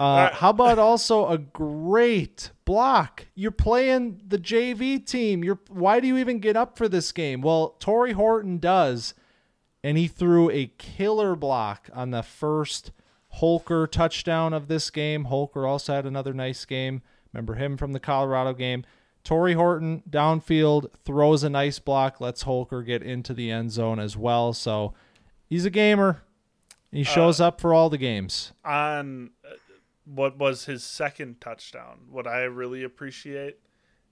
Uh, how about also a great block? You're playing the J V team. You're, why do you even get up for this game? Well, Tory Horton does, and he threw a killer block on the first Holker touchdown of this game. Holker also had another nice game. Remember him from the Colorado game. Tory Horton downfield throws a nice block, lets Holker get into the end zone as well. So he's a gamer. He shows uh, up for all the games. On what was his second touchdown, what I really appreciate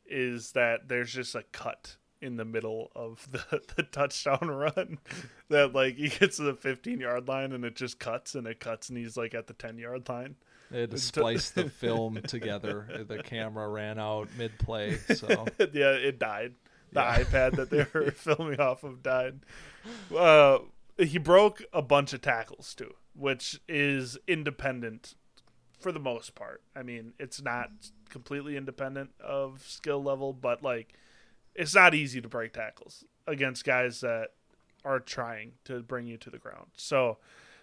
is that there's just a cut in the middle of the, the touchdown run that, like, he gets to the fifteen-yard line and it just cuts and it cuts and he's, like, at the ten-yard line. They had to splice the film together. The camera ran out mid-play. So yeah, it died. The yeah. iPad that they were filming off of died. Uh He broke a bunch of tackles, too, which is independent for the most part. I mean, it's not completely independent of skill level, but, like, it's not easy to break tackles against guys that are trying to bring you to the ground. So,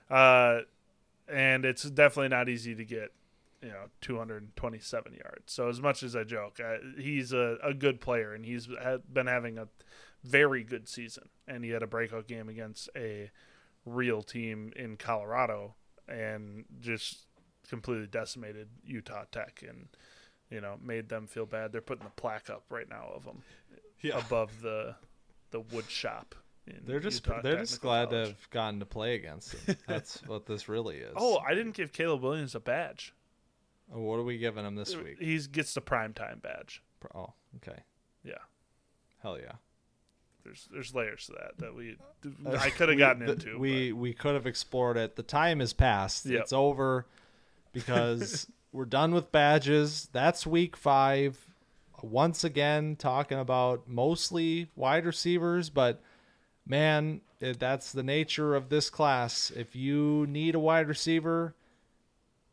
uh, and it's definitely not easy to get, you know, two hundred twenty-seven yards. So as much as I joke, I, he's a, a good player, and he's been having a very good season, and he had a breakout game against a real team in Colorado and just completely decimated Utah Tech and, you know, made them feel bad. They're putting the plaque up right now of him yeah. above the the wood shop They're just Utah they're just glad college. They've gotten to play against him. That's what this really is. Oh, I didn't give Caleb Williams a badge. Oh, what are we giving him this week? He gets the primetime badge. Oh, okay. Yeah. Hell yeah. There's there's layers to that that we I could have gotten into. We but. we could have explored it. The time has passed. Yep. It's over because we're done with badges. That's week five. Once again, talking about mostly wide receivers, but man, it, that's the nature of this class. If you need a wide receiver,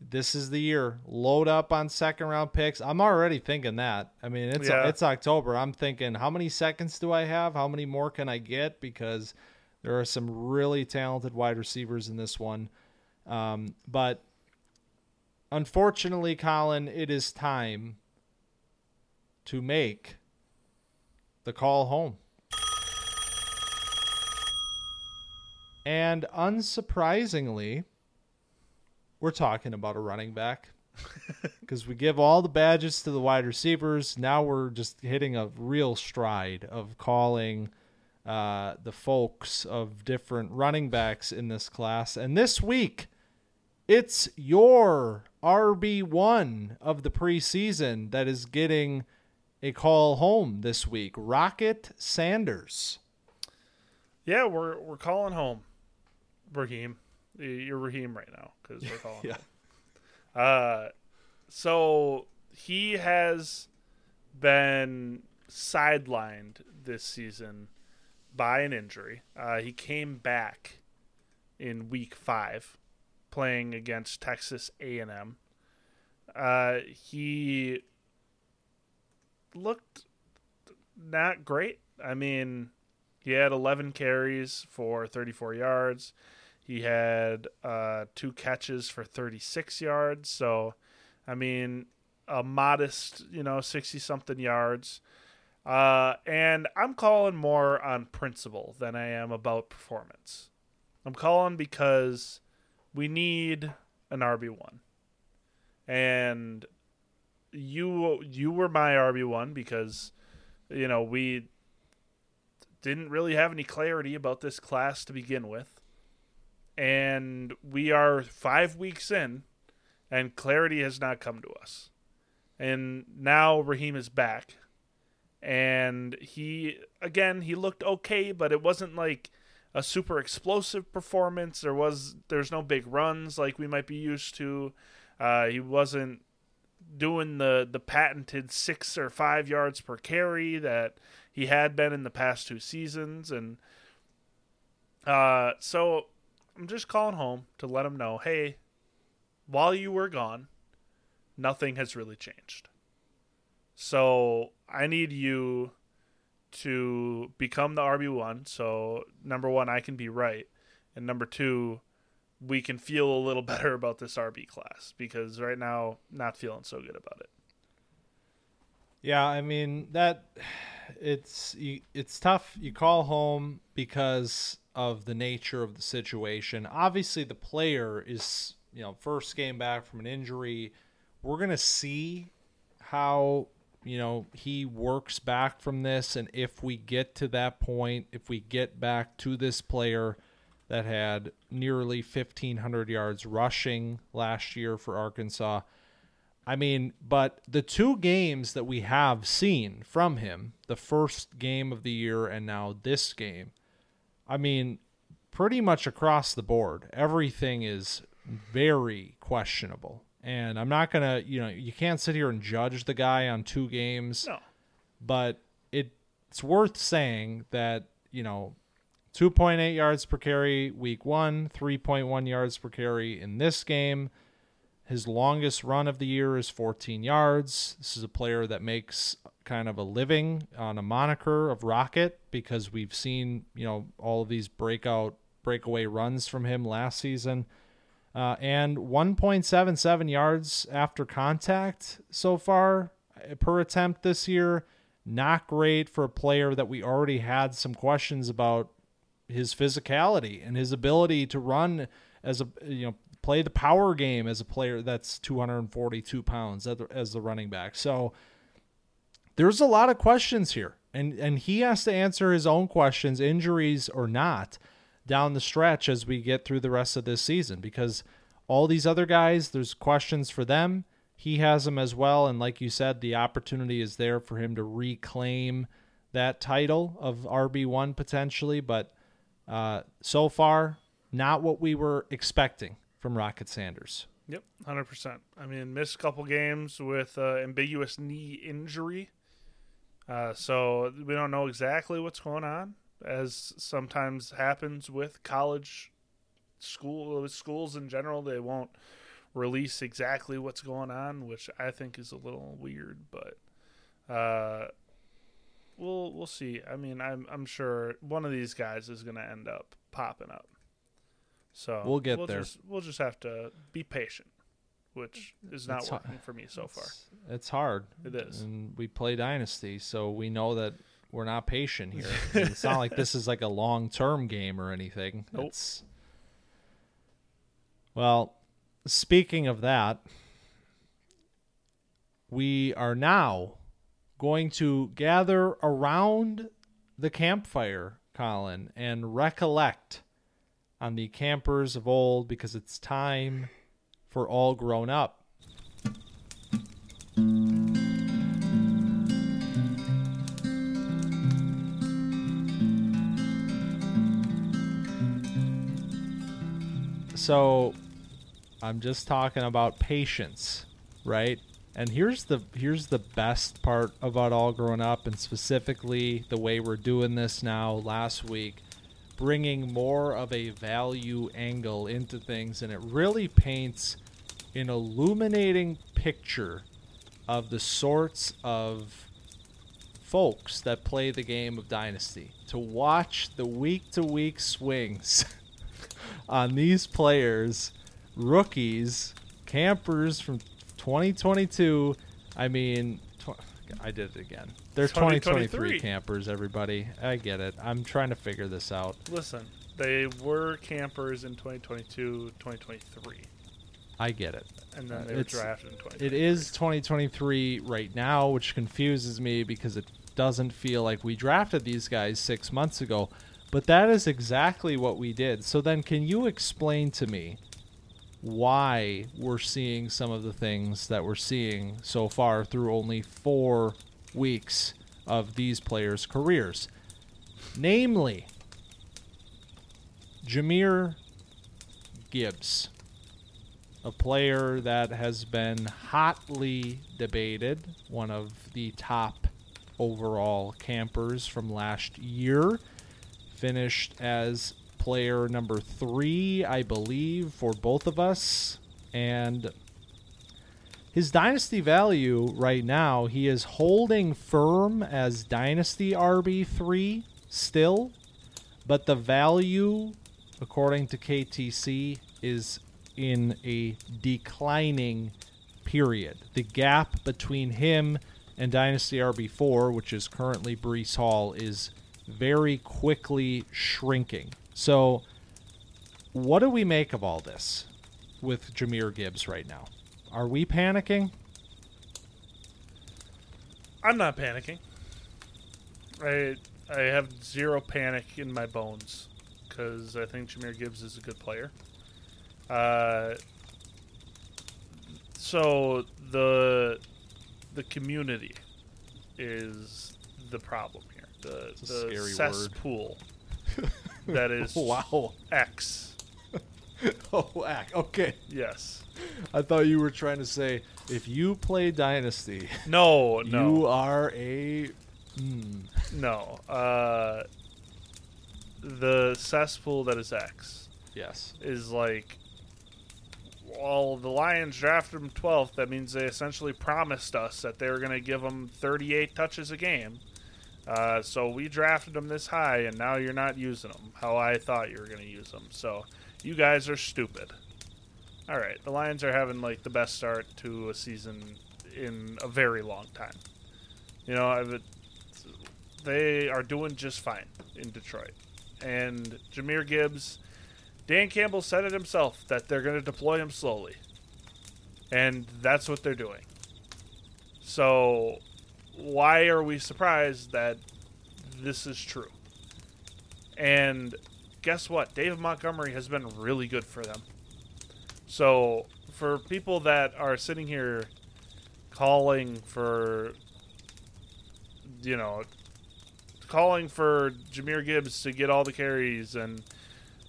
this is the year. Load up on second round picks. I'm already thinking that. I mean, it's yeah. it's October. I'm thinking, how many seconds do I have? How many more can I get? Because there are some really talented wide receivers in this one. Um, but unfortunately, Colin, it is time to make the call home. And unsurprisingly, we're talking about a running back because we give all the badges to the wide receivers. Now we're just hitting a real stride of calling uh, the folks of different running backs in this class. And this week, it's your R B one of the preseason that is getting a call home this week. Rocket Sanders. Yeah, we're we're calling home, Raheem. You're Raheem right now because we're calling yeah. home. Uh, so he has been sidelined this season by an injury. Uh, he came back in week five, playing against Texas A and M. Uh, he looked not great. I mean, he had eleven carries for thirty-four yards. He had uh, two catches for thirty-six yards. So, I mean, a modest, you know, sixty-something yards. Uh, and I'm calling more on principle than I am about performance. I'm calling because we need an R B one. And you you were my R B one because, you know, we – didn't really have any clarity about this class to begin with. And we are five weeks in, and clarity has not come to us. And now Raheem is back. And he, again, he looked okay, but it wasn't like a super explosive performance. There was, there's no big runs like we might be used to. Uh, he wasn't doing the, the patented six or five yards per carry that he had been in the past two seasons. And uh, so I'm just calling home to let him know, hey, while you were gone, nothing has really changed. So I need you to become the R B one. So number one, I can be right. And number two, we can feel a little better about this R B class because right now, not feeling so good about it. Yeah, I mean, that it's it's tough. You call home because of the nature of the situation. Obviously, the player is, you know, first game back from an injury. We're going to see how, you know, he works back from this. And if we get to that point, if we get back to this player that had nearly fifteen hundred yards rushing last year for Arkansas, I mean, but the two games that we have seen from him, the first game of the year and now this game, I mean, pretty much across the board, everything is very questionable. And I'm not going to, you know, you can't sit here and judge the guy on two games. No. But it, it's worth saying that, you know, two point eight yards per carry week one, three point one yards per carry in this game. His longest run of the year is fourteen yards. This is a player that makes kind of a living on a moniker of Rocket because we've seen, you know, all of these breakout breakaway runs from him last season. Uh, and one point seven seven yards after contact so far per attempt this year. Not great for a player that we already had some questions about his physicality and his ability to run as a, you know, play the power game as a player that's two hundred forty-two pounds as the running back. So there's a lot of questions here. And and he has to answer his own questions, injuries or not, down the stretch as we get through the rest of this season, because all these other guys, there's questions for them. He has them as well. And like you said, the opportunity is there for him to reclaim that title of R B one potentially. But uh, so far, not what we were expecting from Rocket Sanders. Yep, one hundred percent. I mean, missed a couple games with uh, ambiguous knee injury. Uh, so we don't know exactly what's going on, as sometimes happens with college school schools in general. They won't release exactly what's going on, which I think is a little weird, but uh, we'll we'll see. I mean, I'm I'm sure one of these guys is going to end up popping up. So we'll get we'll there. Just, we'll just have to be patient, which is not it's working hard. for me so it's, far. It's hard. It is. And we play Dynasty, so we know that we're not patient here. It's not like this is like a long-term game or anything. Nope. It's... Well, speaking of that, we are now going to gather around the campfire, Colin, and recollect on the campers of old, because it's time for All Grown Up. So I'm just talking about patience, right? And here's the here's the best part about All Grown Up, and specifically the way we're doing this now last week, bringing more of a value angle into things, and it really paints an illuminating picture of the sorts of folks that play the game of Dynasty. To watch the week-to-week swings on these players, rookies, campers from twenty twenty-two. I mean, tw- I did it again. They're twenty twenty-three campers, everybody. I get it. I'm trying to figure this out. Listen, they were campers in twenty twenty-two, twenty twenty-three. I get it. And then they were it's, drafted in twenty twenty-three. It is twenty twenty-three right now, which confuses me because it doesn't feel like we drafted these guys six months ago. But that is exactly what we did. So then can you explain to me why we're seeing some of the things that we're seeing so far through only four weeks of these players' careers? Namely, Jahmyr Gibbs, a player that has been hotly debated, one of the top overall campers from last year, finished as player number three, I believe, for both of us. And his dynasty value right now, he is holding firm as dynasty R B three still, but the value, according to K T C, is in a declining period. The gap between him and Dynasty R B four, which is currently Breece Hall, is very quickly shrinking. So what do we make of all this with Jahmyr Gibbs right now? Are we panicking? I'm not panicking. I I have zero panic in my bones because I think Jahmyr Gibbs is a good player. Uh, so the the community is the problem here. The, the cesspool that is wow X. Oh, X. Okay. Yes. I thought you were trying to say if you play Dynasty, no, no, you are a mm. no. Uh, the cesspool that is X. Yes, is like, well, the Lions drafted him twelfth. That means they essentially promised us that they were going to give him thirty-eight touches a game. Uh, so we drafted them this high, and now you're not using them how I thought you were going to use them. So you guys are stupid. All right, the Lions are having like the best start to a season in a very long time. You know, I would, they are doing just fine in Detroit. And Jahmyr Gibbs, Dan Campbell said it himself that they're going to deploy him slowly, and that's what they're doing. So why are we surprised that this is true. And guess what? David Montgomery has been really good for them. So for people that are sitting here calling for, you know, calling for Jahmyr Gibbs to get all the carries, and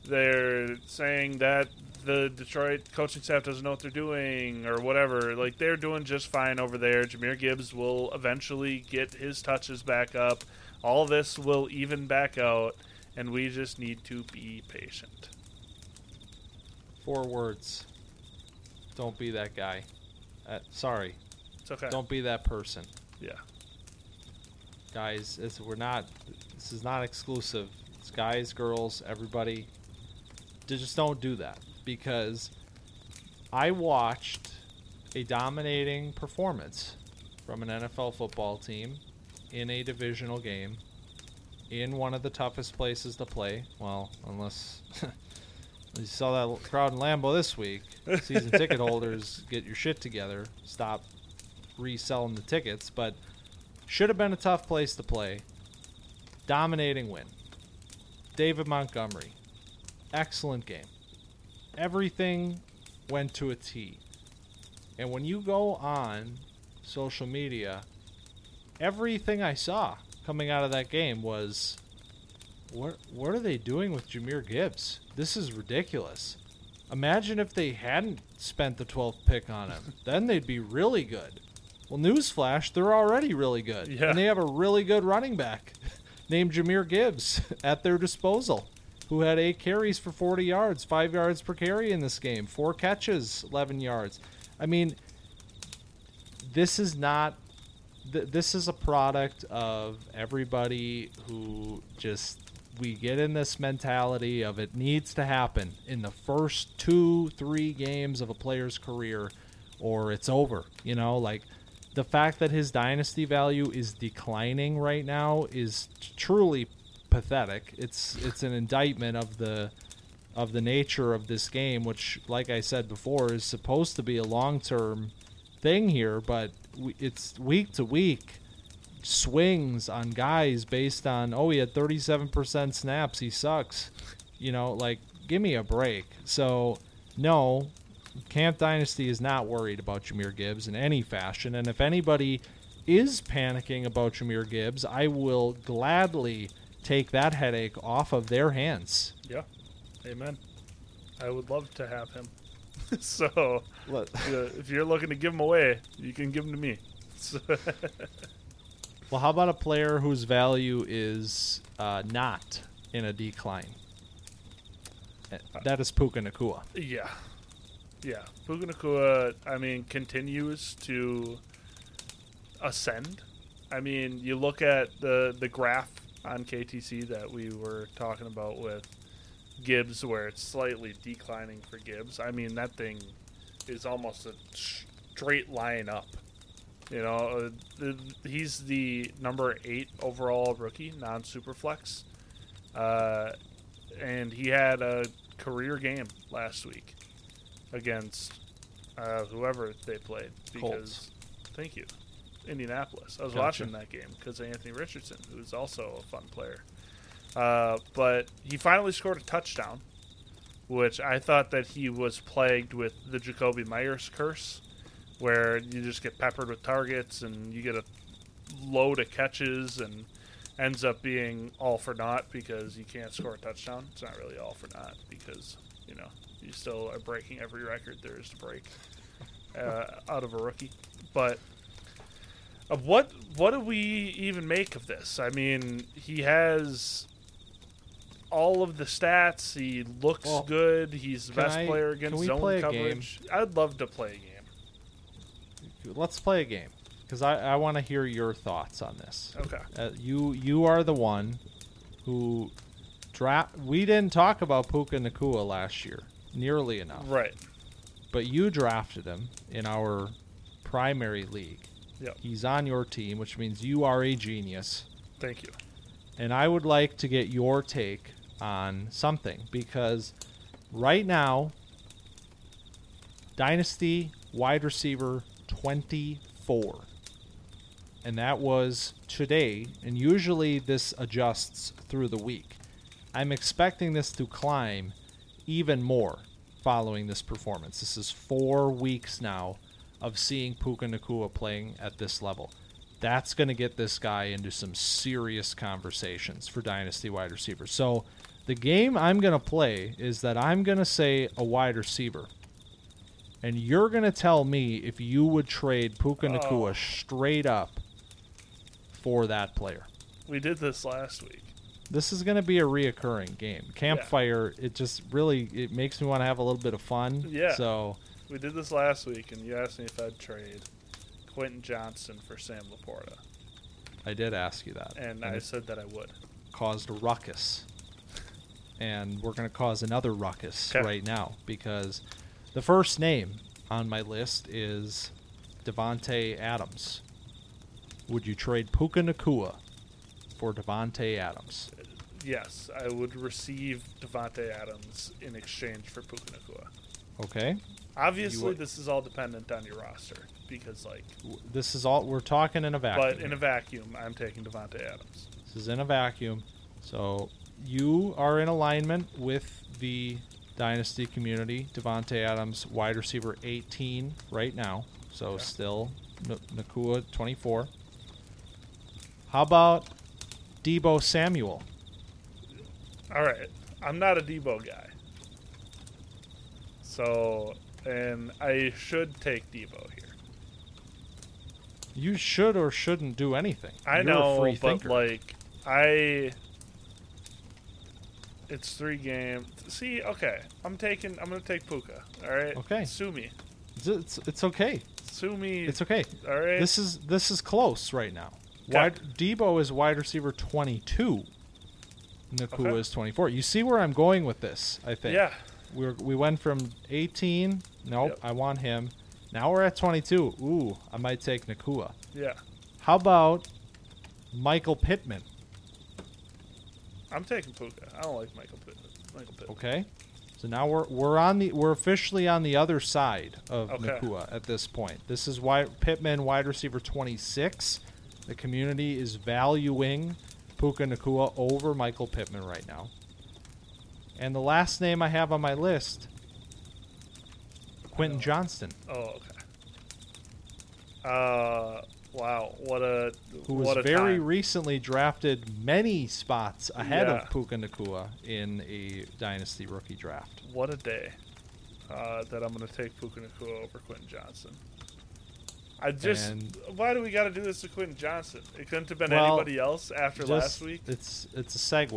they're saying that the Detroit coaching staff doesn't know what they're doing or whatever, like, they're doing just fine over there. Jahmyr Gibbs will eventually get his touches back up. All this will even back out, and we just need to be patient. Four words. Don't be that guy. Uh, sorry. It's okay. Don't be that person. Yeah. Guys, it's, we're not, this is not exclusive. It's guys, girls, everybody. Just don't do that, because I watched a dominating performance from an N F L football team in a divisional game in one of the toughest places to play. Well, unless you saw that crowd in Lambeau this week. Season ticket holders, get your shit together. Stop reselling the tickets. But should have been a tough place to play. Dominating win. David Montgomery. Excellent game. Everything went to a T. And when you go on social media, everything I saw coming out of that game was, what what are they doing with Jahmyr Gibbs? This is ridiculous. Imagine if they hadn't spent the twelfth pick on him. Then they'd be really good. Well, newsflash, they're already really good. Yeah. And they have a really good running back named Jahmyr Gibbs at their disposal, who had eight carries for forty yards, five yards per carry in this game, four catches, eleven yards. I mean, this is not th- – this is a product of everybody who just – we get in this mentality of it needs to happen in the first two, three games of a player's career or it's over. You know, like, the fact that his dynasty value is declining right now is truly – pathetic. It's it's an indictment of the of the nature of this game, which, like I said before, is supposed to be a long-term thing here, but we, it's week-to-week swings on guys based on, oh, he had thirty-seven percent snaps, he sucks. You know, like, give me a break. So, no, Camp Dynasty is not worried about Jahmyr Gibbs in any fashion, and if anybody is panicking about Jahmyr Gibbs, I will gladly take that headache off of their hands. Yeah. Amen. I would love to have him. So uh, if you're looking to give him away, you can give him to me. Well, how about a player whose value is uh, not in a decline? That is Puka Nacua. Yeah. Yeah. Puka Nacua, I mean, continues to ascend. I mean, you look at the, the graph on K T C that we were talking about with Gibbs, where it's slightly declining for Gibbs. I mean, that thing is almost a straight line up. You know, he's the number eight overall rookie, non-superflex, uh, and he had a career game last week against uh, whoever they played. Because, Colts. Thank you. Indianapolis. I was gotcha. watching that game because of Anthony Richardson, who's also a fun player. Uh, but he finally scored a touchdown, which I thought that he was plagued with the Jacoby Myers curse, where you just get peppered with targets and you get a load of catches and ends up being all for naught because you can't score a touchdown. It's not really all for naught because, you know, you still are breaking every record there is to break uh, out of a rookie. But What what do we even make of this? I mean, he has all of the stats. He looks well, good. He's the best I, player against zone coverage. I'd love to play a game. Let's play a game, because I, I want to hear your thoughts on this. Okay. Uh, you you are the one who dropped. We didn't talk about Puka Nacua last year nearly enough. Right. But you drafted him in our primary league. Yep. He's on your team, which means you are a genius. Thank you. And I would like to get your take on something, because right now, Dynasty wide receiver twenty-four and that was today, and usually this adjusts through the week. I'm expecting this to climb even more following this performance. This is four weeks now of seeing Puka Nacua playing at this level. That's going to get this guy into some serious conversations for dynasty wide receivers. So the game I'm going to play is that I'm going to say a wide receiver, and you're going to tell me if you would trade Puka Nacua oh. straight up for that player. We did this last week. This is going to be a reoccurring game. Campfire, yeah. It just really it makes me want to have a little bit of fun. Yeah. So we did this last week, and you asked me if I'd trade Quentin Johnston for Sam LaPorta. I did ask you that. And, and I said that I would. Caused a ruckus. And we're going to cause another ruckus okay. right now, because the first name on my list is Devontae Adams. Would you trade Puka Nacua for Devontae Adams? Yes, I would receive Devontae Adams in exchange for Puka Nacua. Okay. Obviously, would, this is all dependent on your roster, because like this is all we're talking in a vacuum. But in here. a vacuum, I'm taking Devontae Adams. This is in a vacuum, so you are in alignment with the dynasty community. Devontae Adams, wide receiver eighteen right now, so okay. still N- Nacua twenty-four. How about Debo Samuel? All right, I'm not a Debo guy, so. And I should take Debo here. You should or shouldn't do anything. I You're know, a free but thinker. like I, it's three games. See, okay, I'm taking. I'm gonna take Puka. All right. Okay. Sue me. It's it's, it's okay. Sue me. It's okay. All right. This is this is close right now. Okay. Wide Debo is wide receiver twenty-two. Nacua okay. is twenty-four. You see where I'm going with this? I think. Yeah. We we went from eighteen. Nope, yep. I want him. Now we're at twenty-two. Ooh, I might take Nacua. Yeah. How about Michael Pittman? I'm taking Puka. I don't like Michael Pittman. Michael Pittman. Okay. So now we're we're on the we're officially on the other side of okay. Nacua at this point. This is why Pittman, wide receiver twenty-six. The community is valuing Puka Nacua over Michael Pittman right now. And the last name I have on my list, Quentin Johnston. Oh, okay. Uh, wow, what a who what was a very time. recently drafted many spots ahead yeah. of Puka Nacua in a dynasty rookie draft. What a day uh, that I'm going to take Puka Nacua over Quentin Johnston. I just and why do we got to do this to Quentin Johnston? It couldn't have been well, anybody else after just, last week. It's it's a segue,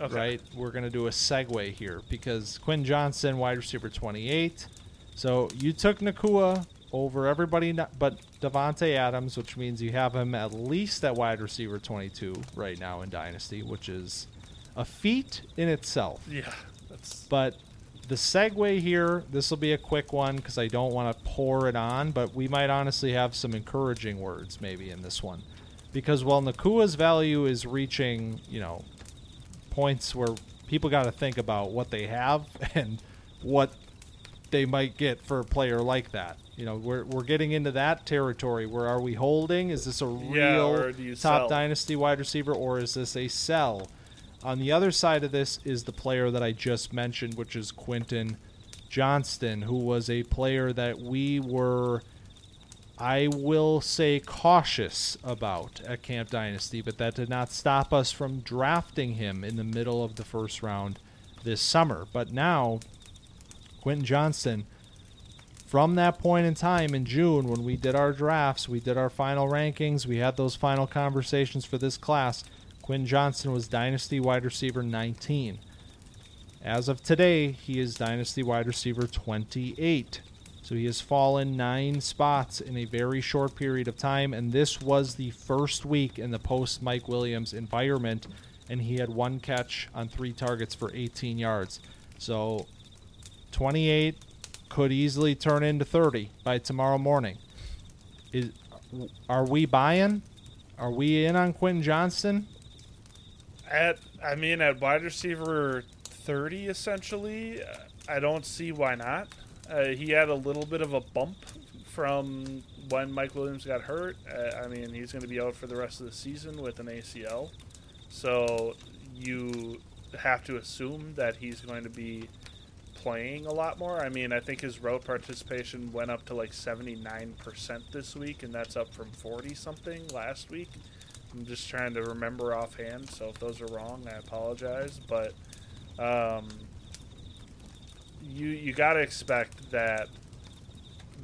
okay. right? We're gonna do a segue here because Quentin Johnston, wide receiver twenty-eight. So you took Nacua over everybody, but Devontae Adams, which means you have him at least at wide receiver twenty-two right now in Dynasty, which is a feat in itself. Yeah, that's but. The segue here, this will be a quick one because I don't want to pour it on, but we might honestly have some encouraging words maybe in this one. Because while Nakua's value is reaching, you know, points where people got to think about what they have and what they might get for a player like that. You know, we're we're getting into that territory where are we holding? Is this a real yeah, top sell? dynasty wide receiver, or is this a sell? On the other side of this is the player that I just mentioned, which is Quentin Johnston, who was a player that we were, I will say, cautious about at Camp Dynasty, but that did not stop us from drafting him in the middle of the first round this summer. But now, Quentin Johnston, from that point in time in June when we did our drafts, we did our final rankings, we had those final conversations for this class, Quentin Johnston was dynasty wide receiver nineteen. As of today, he is dynasty wide receiver twenty-eight. So he has fallen nine spots in a very short period of time, and this was the first week in the post-Mike Williams environment, and he had one catch on three targets for eighteen yards. So twenty-eight could easily turn into thirty by tomorrow morning. Is, are we buying? Are we in on Quentin Johnston? At I mean, at wide receiver thirty, essentially, I don't see why not. Uh, he had a little bit of a bump from when Michael Williams got hurt, uh, I mean, he's going to be out for the rest of the season with an A C L. So you have to assume that he's going to be playing a lot more. I mean, I think his route participation went up to like seventy-nine percent this week, and that's up from forty something last week. I'm just trying to remember offhand, so if those are wrong, I apologize. But um, you you got to expect that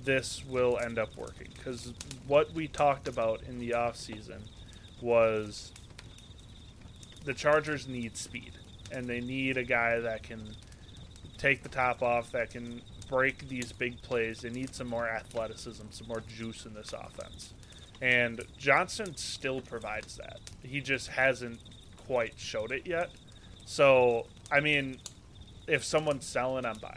this will end up working, because what we talked about in the offseason was the Chargers need speed, and they need a guy that can take the top off, that can break these big plays. They need some more athleticism, some more juice in this offense. And Johnston still provides that. He just hasn't quite showed it yet. So, I mean, if someone's selling, I'm buying.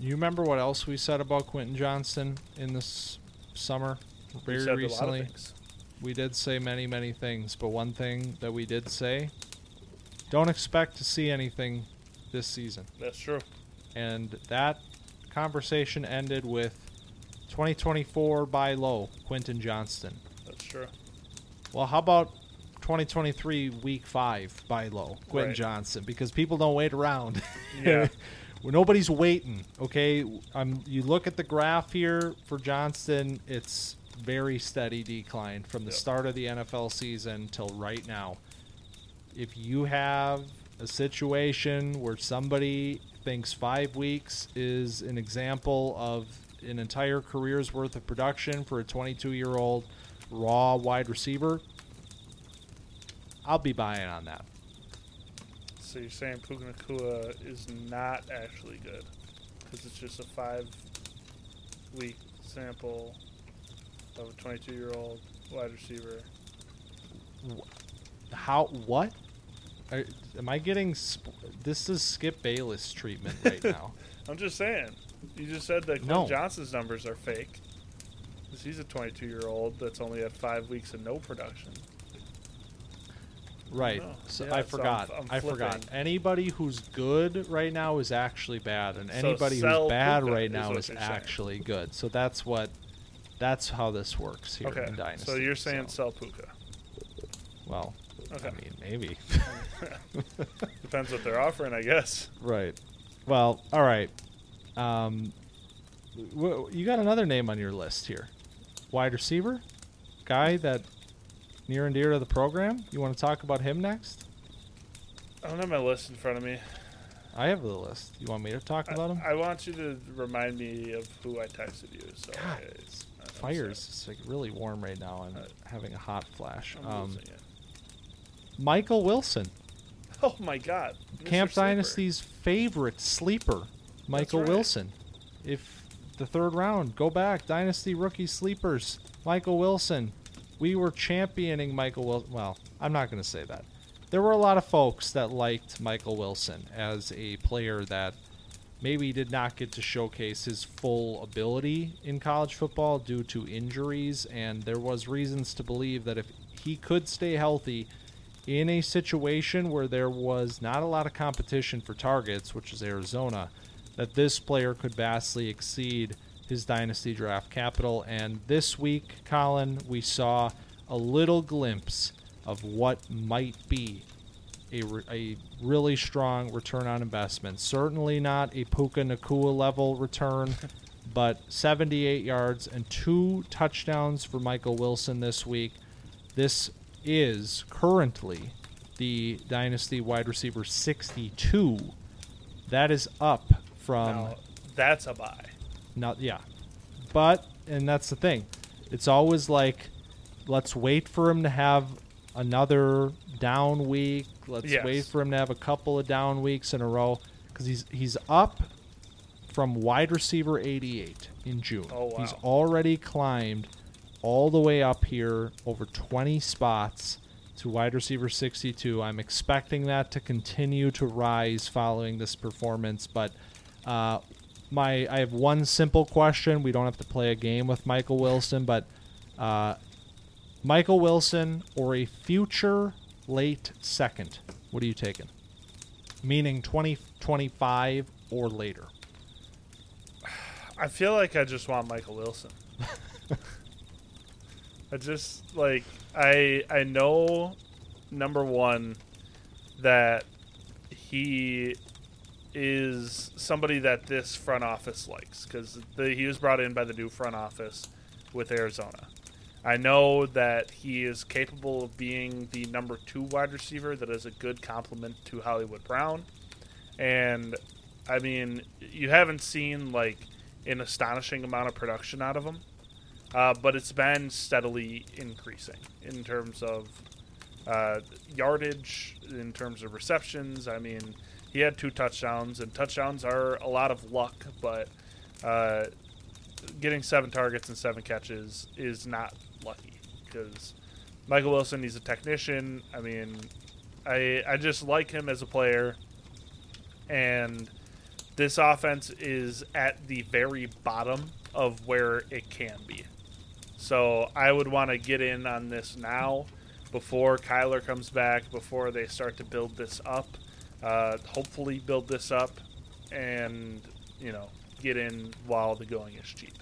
You remember what else we said about Quentin Johnston in this summer? Very we said recently. A lot of things. We did say many, many things, but one thing that we did say, don't expect to see anything this season. That's true. And that conversation ended with twenty twenty-four buy low, Quentin Johnston. That's true. Well, how about twenty twenty-three week five buy low, Quentin right. Johnston? Because people don't wait around. Yeah. Well, nobody's waiting. Okay. I'm, you look at the graph here for Johnston, it's very steady decline from the yep. start of the N F L season till right now. If you have a situation where somebody thinks five weeks is an example of an entire career's worth of production for a twenty-two-year-old raw wide receiver, I'll be buying on that. So you're saying Puka Nacua is not actually good because it's just a five-week sample of a twenty-two-year-old wide receiver? How? What? Are, am I getting sp- – this is Skip Bayless treatment right now. I'm just saying. You just said that Quentin no. Johnston's numbers are fake. Because he's a twenty-two-year-old that's only had five weeks of no production. Right. I so yeah, I forgot. So I'm, I'm I forgot. Anybody who's good right now is actually bad, and anybody so who's bad right now is, is actually saying. good. So that's what – that's how this works here okay. in Dynasty. So you're saying so. sell Puka. Well – Okay. I mean, maybe. Depends what they're offering, I guess. Right. Well, all right. Um, w- you got another name on your list here. Wide receiver? Guy that near and dear to the program? You want to talk about him next? I don't have my list in front of me. I have the list. You want me to talk I, about him? I want you to remind me of who I texted you. So God, I, it's I fires. It's like really warm right now. I'm uh, having a hot flash. I'm um, losing it. Michael Wilson. Oh, my God. Mister Camp Sleeper. Dynasty's favorite sleeper, Michael right. Wilson. If the third round, go back. Dynasty rookie sleepers, Michael Wilson. We were championing Michael Wilson. Well, I'm not going to say that. There were a lot of folks that liked Michael Wilson as a player that maybe did not get to showcase his full ability in college football due to injuries, and there was reasons to believe that if he could stay healthy in a situation where there was not a lot of competition for targets, which is Arizona, that this player could vastly exceed his dynasty draft capital. And this week, Colin, we saw a little glimpse of what might be a, re- a really strong return on investment. Certainly not a Puka Nacua level return, but seventy-eight yards and two touchdowns for Michael Wilson this week. This is currently the dynasty wide receiver sixty-two. That is up from now, that's a buy. Not yeah. But and that's the thing. It's always like, let's wait for him to have another down week. Let's yes. wait for him to have a couple of down weeks in a row, cuz he's he's up from wide receiver eighty-eight in June. Oh, wow. He's already climbed all the way up here, over twenty spots to wide receiver sixty-two. I'm expecting that to continue to rise following this performance. But uh, my, I have one simple question. We don't have to play a game with Michael Wilson, but uh, Michael Wilson or a future late second, what are you taking? Meaning twenty twenty-five or later. I feel like I just want Michael Wilson. I just, like, I I know, number one, that he is somebody that this front office likes because he was brought in by the new front office with Arizona. I know that he is capable of being the number two wide receiver that is a good complement to Hollywood Brown. And, I mean, you haven't seen, like, an astonishing amount of production out of him. Uh, but it's been steadily increasing in terms of uh, yardage, in terms of receptions. I mean, he had two touchdowns, and touchdowns are a lot of luck, but uh, getting seven targets and seven catches is not lucky because Michael Wilson, he's a technician. I mean, I I just like him as a player, and this offense is at the very bottom of where it can be. So I would want to get in on this now before Kyler comes back, before they start to build this up, uh, hopefully build this up and, you know, get in while the going is cheap.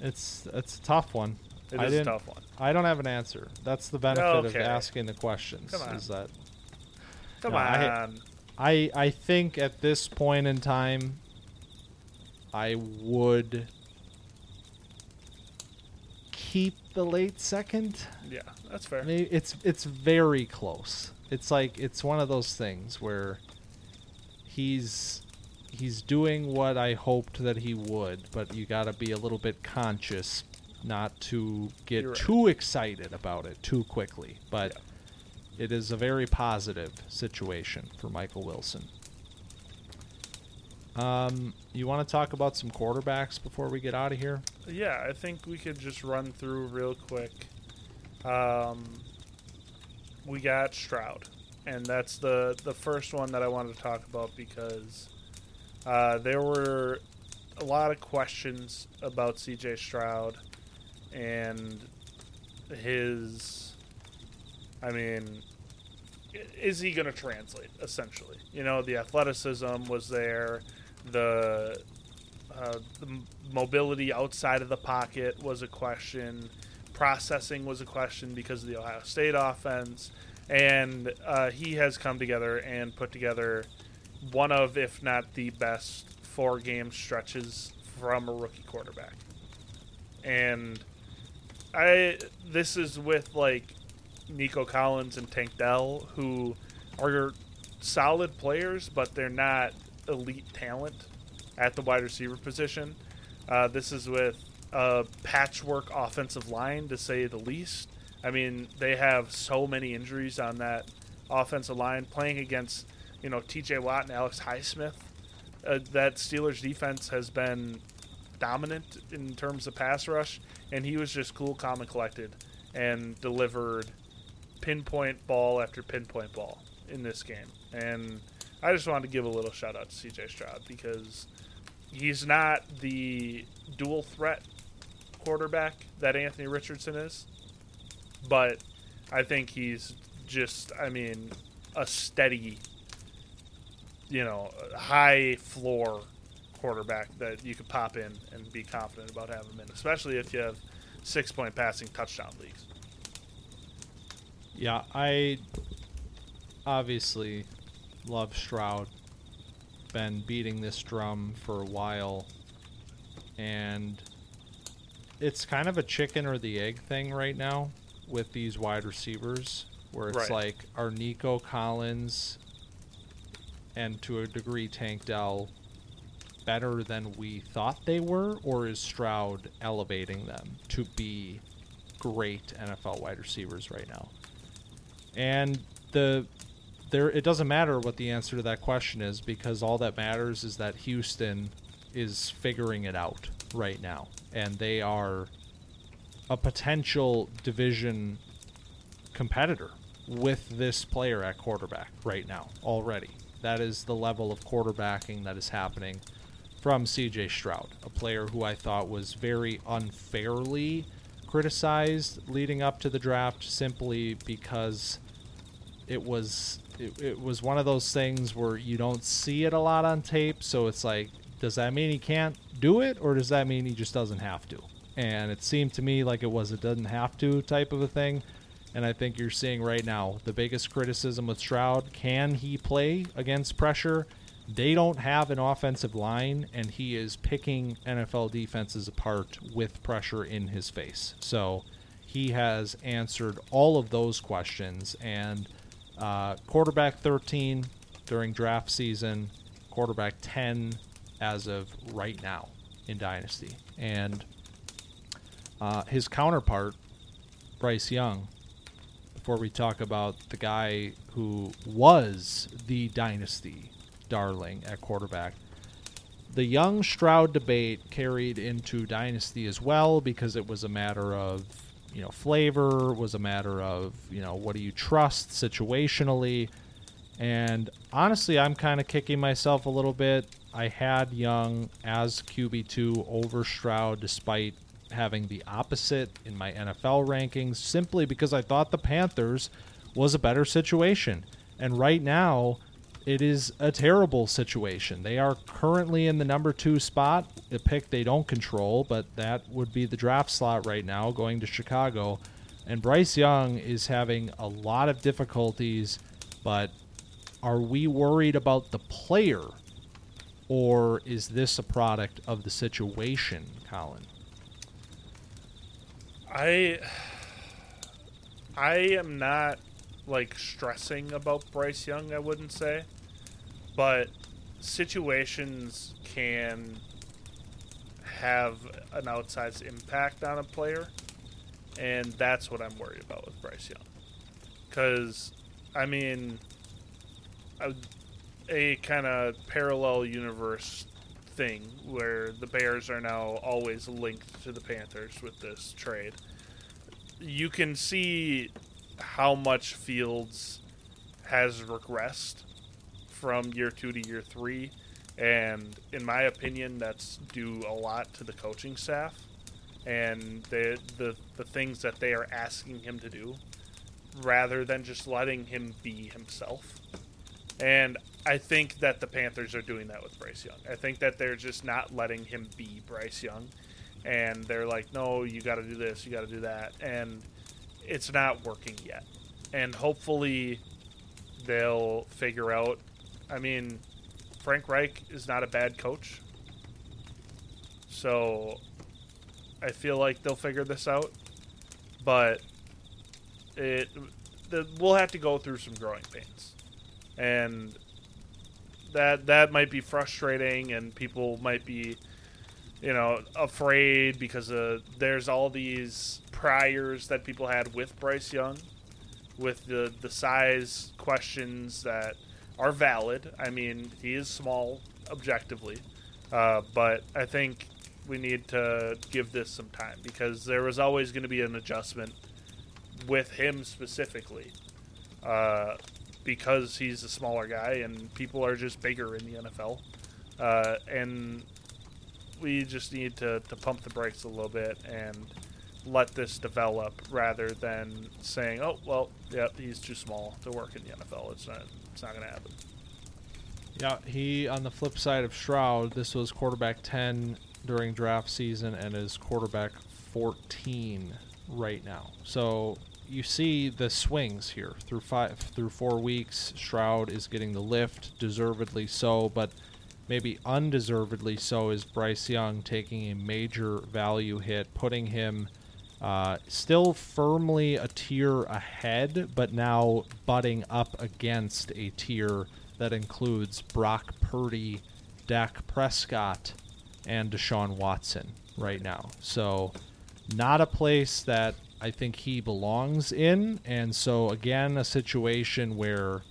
It's it's a tough one. It I is a tough one. I don't have an answer. That's the benefit okay. of asking the questions. Come on. Is that, Come no, on. I, I I think at this point in time, I would keep the late second. Yeah, that's fair. Maybe it's it's very close. It's like it's one of those things where he's he's doing what I hoped that he would, but you got to be a little bit conscious not to get right. too excited about it too quickly. But yeah. it is a very positive situation for Michael Wilson. Um, you want to talk about some quarterbacks before we get out of here? Yeah, I think we could just run through real quick. Um, we got Stroud, and that's the, the first one that I wanted to talk about because uh, there were a lot of questions about C J. Stroud and his, I mean, is he going to translate, essentially? You know, the athleticism was there. The, uh, the mobility outside of the pocket was a question. Processing was a question because of the Ohio State offense. And uh, he has come together and put together one of, if not the best, four-game stretches from a rookie quarterback. And I this is with, like, Nico Collins and Tank Dell, who are solid players, but they're not elite talent at the wide receiver position. Uh, this is with a patchwork offensive line, to say the least. I mean, they have so many injuries on that offensive line, playing against, you know, T J Watt and Alex Highsmith. Uh, that Steelers defense has been dominant in terms of pass rush, and he was just cool, calm, and collected and delivered pinpoint ball after pinpoint ball in this game. And I just wanted to give a little shout out to C J. Stroud because he's not the dual threat quarterback that Anthony Richardson is, but I think he's just, I mean, a steady, you know, high floor quarterback that you could pop in and be confident about having him in, especially if you have six point passing touchdown leagues. Yeah, I obviously love Stroud. Been beating this drum for a while. And it's kind of a chicken or the egg thing right now with these wide receivers, where it's right. like, are Nico Collins and to a degree Tank Dell better than we thought they were, or is Stroud elevating them to be great N F L wide receivers right now? And the there it doesn't matter what the answer to that question is, because all that matters is that Houston is figuring it out right now, and they are a potential division competitor with this player at quarterback right now already. That is the level of quarterbacking that is happening from C J. Stroud, a player who I thought was very unfairly criticized leading up to the draft, simply because it was it, it was one of those things where you don't see it a lot on tape, so it's like Does that mean he can't do it, or does that mean he just doesn't have to? And it seemed to me like it was a doesn't have to type of a thing. And I think you're seeing right now the biggest criticism with Stroud. Can he play against pressure? They don't have an offensive line, and he is picking N F L defenses apart with pressure in his face. So he has answered all of those questions. And uh, quarterback thirteen during draft season, quarterback ten as of right now in Dynasty. And uh, his counterpart, Bryce Young, before we talk about the guy who was the Dynasty darling at quarterback. The Young Stroud debate carried into Dynasty as well, because it was a matter of, you know, flavor, was a matter of, you know, what do you trust situationally? And honestly, I'm kind of kicking myself a little bit. I had Young as Q B two over Stroud, despite having the opposite in my N F L rankings, simply because I thought the Panthers was a better situation. And right now, it is a terrible situation. They are currently in the number two spot, a pick they don't control, but that would be the draft slot right now going to Chicago. And Bryce Young is having a lot of difficulties, but are we worried about the player, or is this a product of the situation, Colin? I, I am not, like, stressing about Bryce Young, I wouldn't say. But situations can have an outsized impact on a player, and that's what I'm worried about with Bryce Young. Because, I mean, a, a kind of parallel universe thing where the Bears are now always linked to the Panthers with this trade. You can see how much Fields has regressed from year two to year three, and in my opinion that's due a lot to the coaching staff and the the, the things that they are asking him to do rather than just letting him be himself. And I think that the Panthers are doing that with Bryce Young. I think that they're just not letting him be Bryce Young, and they're like, no, you got to do this, you got to do that, and it's not working yet. And hopefully they'll figure out. I mean, Frank Reich is not a bad coach, so I feel like they'll figure this out, but it the, we'll have to go through some growing pains, and that that might be frustrating, and people might be, you know, afraid because uh, there's all these priors that people had with Bryce Young, with the, the size questions that are valid. I mean, he is small objectively, uh, but I think we need to give this some time, because there was always going to be an adjustment with him specifically, uh, because he's a smaller guy and people are just bigger in the N F L. Uh, and we just need to, to pump the brakes a little bit and let this develop, rather than saying, oh, well, yeah, he's too small to work in the N F L. It's not it's not going to happen. Yeah, he, on the flip side of Stroud, this was quarterback ten during draft season and is quarterback fourteen right now. So you see the swings here. Through five, through four weeks, Stroud is getting the lift, deservedly so, but maybe undeservedly so is Bryce Young taking a major value hit, putting him uh, still firmly a tier ahead, but now butting up against a tier that includes Brock Purdy, Dak Prescott, and Deshaun Watson right now. So not a place that I think he belongs in. And so, again, a situation where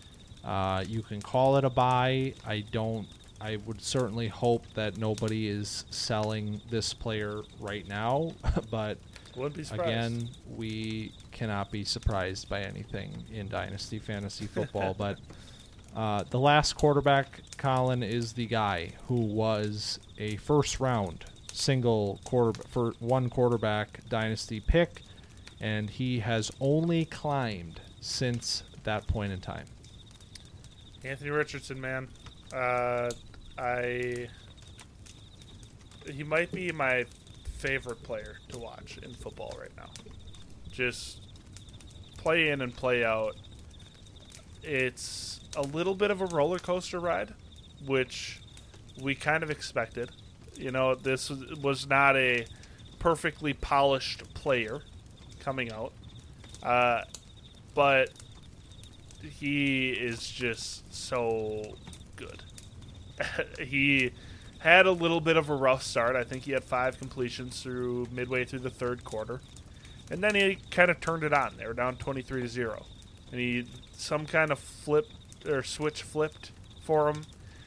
uh, you can call it a buy. I don't I would certainly hope that nobody is selling this player right now, but again, we cannot be surprised by anything in Dynasty Fantasy Football. But uh, the last quarterback, Colin, is the guy who was a first-round single quarter for one quarterback Dynasty pick, and he has only climbed since that point in time. Anthony Richardson, man. Uh, I he might be my favorite player to watch in football right now. Just play in and play out. It's a little bit of a roller coaster ride, which we kind of expected. You know, this was not a perfectly polished player coming out, uh, but he is just so good. He had a little bit of a rough start. I think he had five completions through midway through the third quarter, and then he kind of turned it on. They were down twenty-three to zero, and he some kind of flip or switch flipped for him.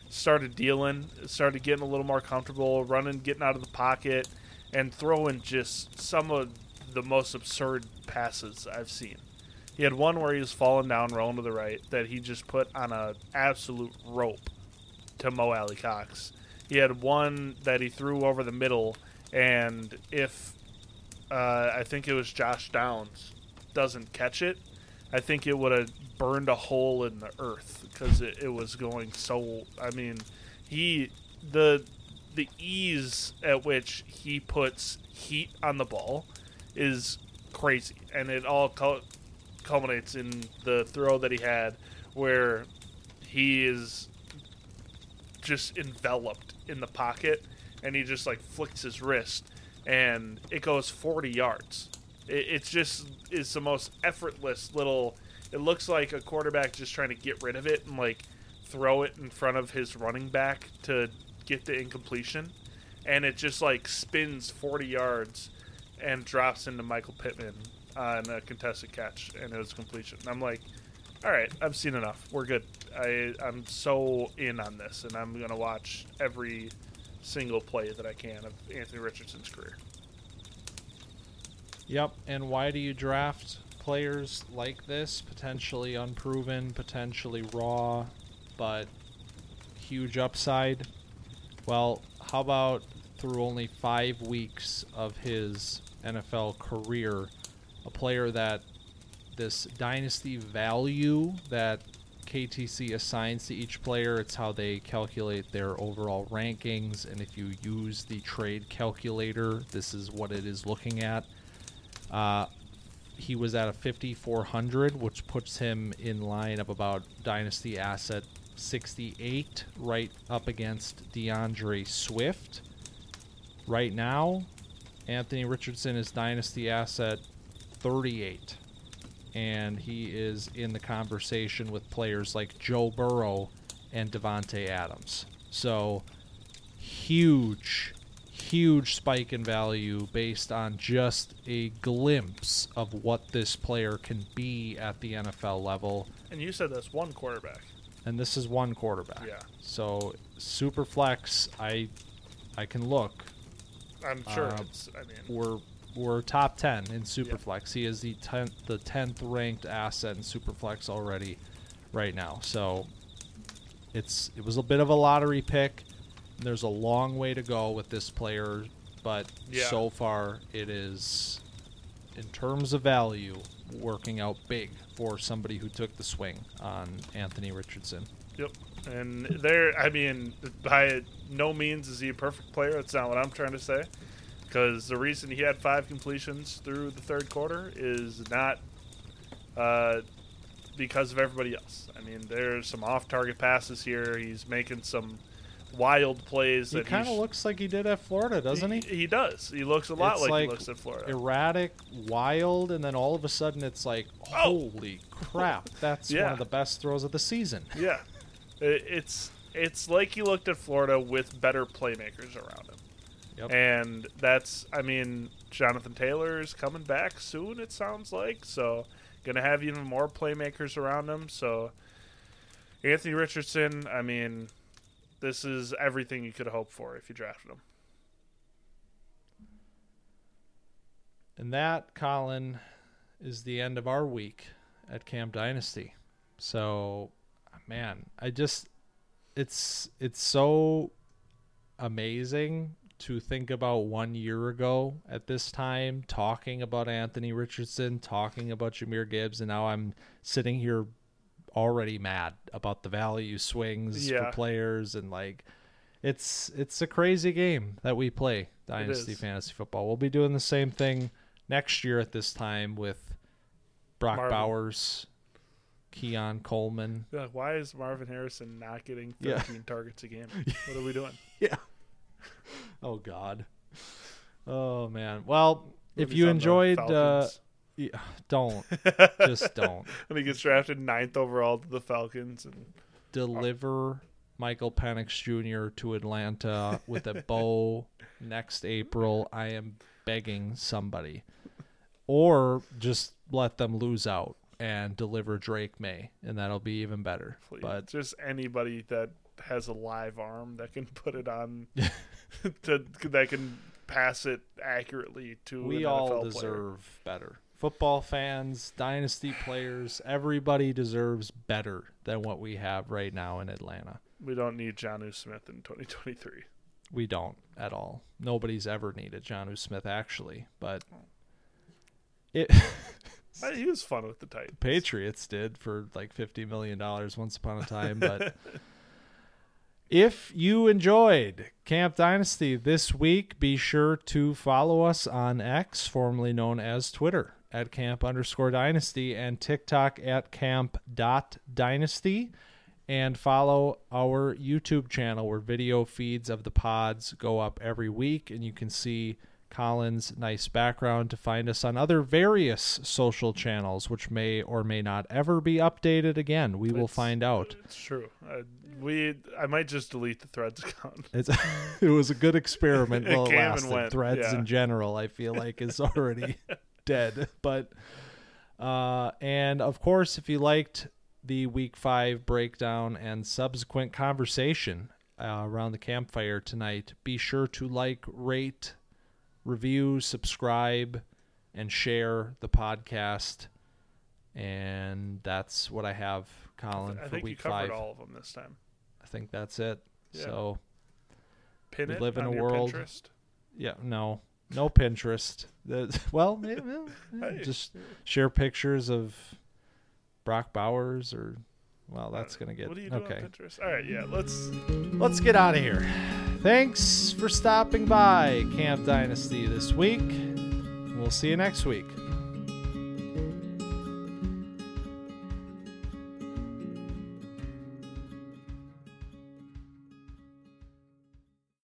Started dealing, started getting a little more comfortable, running, getting out of the pocket, and throwing just some of the most absurd passes I've seen. He had one where he was falling down, rolling to the right, that he just put on an absolute rope to Mo Alley Cox. He had one that he threw over the middle, and if uh, I think it was Josh Downs doesn't catch it, I think it would have burned a hole in the earth because it, it was going so. I mean, he the the ease at which he puts heat on the ball is crazy, and it all cul- culminates in the throw that he had where he is just enveloped in the pocket, and he just like flicks his wrist, and it goes forty yards. It's just is the most effortless little. It looks like a quarterback just trying to get rid of it and like throw it in front of his running back to get the incompletion, and it just like spins forty yards and drops into Michael Pittman on a contested catch, and it was completion. And I'm like, all right, I've seen enough. We're good. I I'm so in on this, and I'm gonna watch every single play that I can of Anthony Richardson's career. Yep, and why do you draft players like this? Potentially unproven, potentially raw, but huge upside. Well, how about through only five weeks of his N F L career, a player that this dynasty value that K T C assigns to each player, it's how they calculate their overall rankings, and if you use the trade calculator, this is what it is looking at. Uh, he was at a fifty-four hundred, which puts him in line of about dynasty asset sixty-eight, right up against DeAndre Swift. Right now, Anthony Richardson is dynasty asset thirty-eight, and he is in the conversation with players like Joe Burrow and Devontae Adams. So huge huge spike in value based on just a glimpse of what this player can be at the N F L level. And you said that's one quarterback. And this is one quarterback. Yeah. So super flex, I I can look. I'm sure uh, it's I mean we're we're top ten in super yeah. flex. He is the tenth the tenth ranked asset in super flex already right now. So it's it was a bit of a lottery pick. There's a long way to go with this player, but yeah. so far it is, in terms of value, working out big for somebody who took the swing on Anthony Richardson. Yep. And there, I mean, by no means is he a perfect player. That's not what I'm trying to say, because the reason he had five completions through the third quarter is not uh, because of everybody else. I mean, there's some off-target passes here. He's making some wild plays. He kind of looks like he did at Florida, doesn't he? He, he does. He looks a lot it's like, like he looks at Florida. Erratic, wild, and then all of a sudden it's like, holy oh. crap, that's yeah. one of the best throws of the season. Yeah. It, it's it's like he looked at Florida with better playmakers around him. Yep. And that's, I mean, Jonathan Taylor is coming back soon, it sounds like, so going to have even more playmakers around him. So Anthony Richardson, I mean, this is everything you could hope for if you drafted him. And that, Colin, is the end of our week at Cam Dynasty. So, man, I just it's it's so amazing to think about one year ago at this time, talking about Anthony Richardson, talking about Jahmyr Gibbs, and now I'm sitting here already mad about the value swings yeah. for players, and like it's it's a crazy game that we play, Dynasty Fantasy Football. We'll be doing the same thing next year at this time with Brock Marvin. Bowers, Keon Coleman. Yeah, why is Marvin Harrison not getting thirteen yeah. targets a game? What are we doing? yeah. Oh, God. Oh, man. Well, if you enjoyed... Uh, yeah, don't. Just don't. And he gets drafted ninth overall to the Falcons. And deliver... Michael Penix Junior to Atlanta with a bow next April. I am begging somebody. Or just let them lose out and deliver Drake May, and that'll be even better. Please. But just anybody that has a live arm that can put it on, to, that can pass it accurately to we an N F L all deserve player. Better. Football fans, dynasty players, everybody deserves better than what we have right now in Atlanta. We don't need Jonnu Smith in twenty twenty-three. We don't at all. Nobody's ever needed Jonnu Smith, actually. But it he was fun with the Titans. Patriots did for like fifty million dollars once upon a time. But if you enjoyed Camp Dynasty this week, be sure to follow us on X, formerly known as Twitter, at camp underscore dynasty, and TikTok at camp dot dynasty. And follow our YouTube channel where video feeds of the pods go up every week. And you can see Colin's nice background to find us on other various social channels, which may or may not ever be updated again. We it's, will find out. It's true. Uh, we I might just delete the Threads account. It's, it was a good experiment while it, it lasted. And went, Threads yeah. in general, I feel like, is already dead. But uh, and, of course, if you liked the week five breakdown and subsequent conversation uh, around the campfire tonight, be sure to like, rate, review, subscribe, and share the podcast. And that's what I have, Colin, I for think week you covered five. All of them this time. I think that's it. Yeah. So Pin we it live in a world. Pinterest? Yeah, no, no Pinterest. The, well, yeah, well yeah, hey. Just share pictures of Brock Bowers or well that's gonna get what do you do okay on Pinterest? All right, yeah, let's let's get out of here. Thanks for stopping by Camp Dynasty this week. We'll see you next week.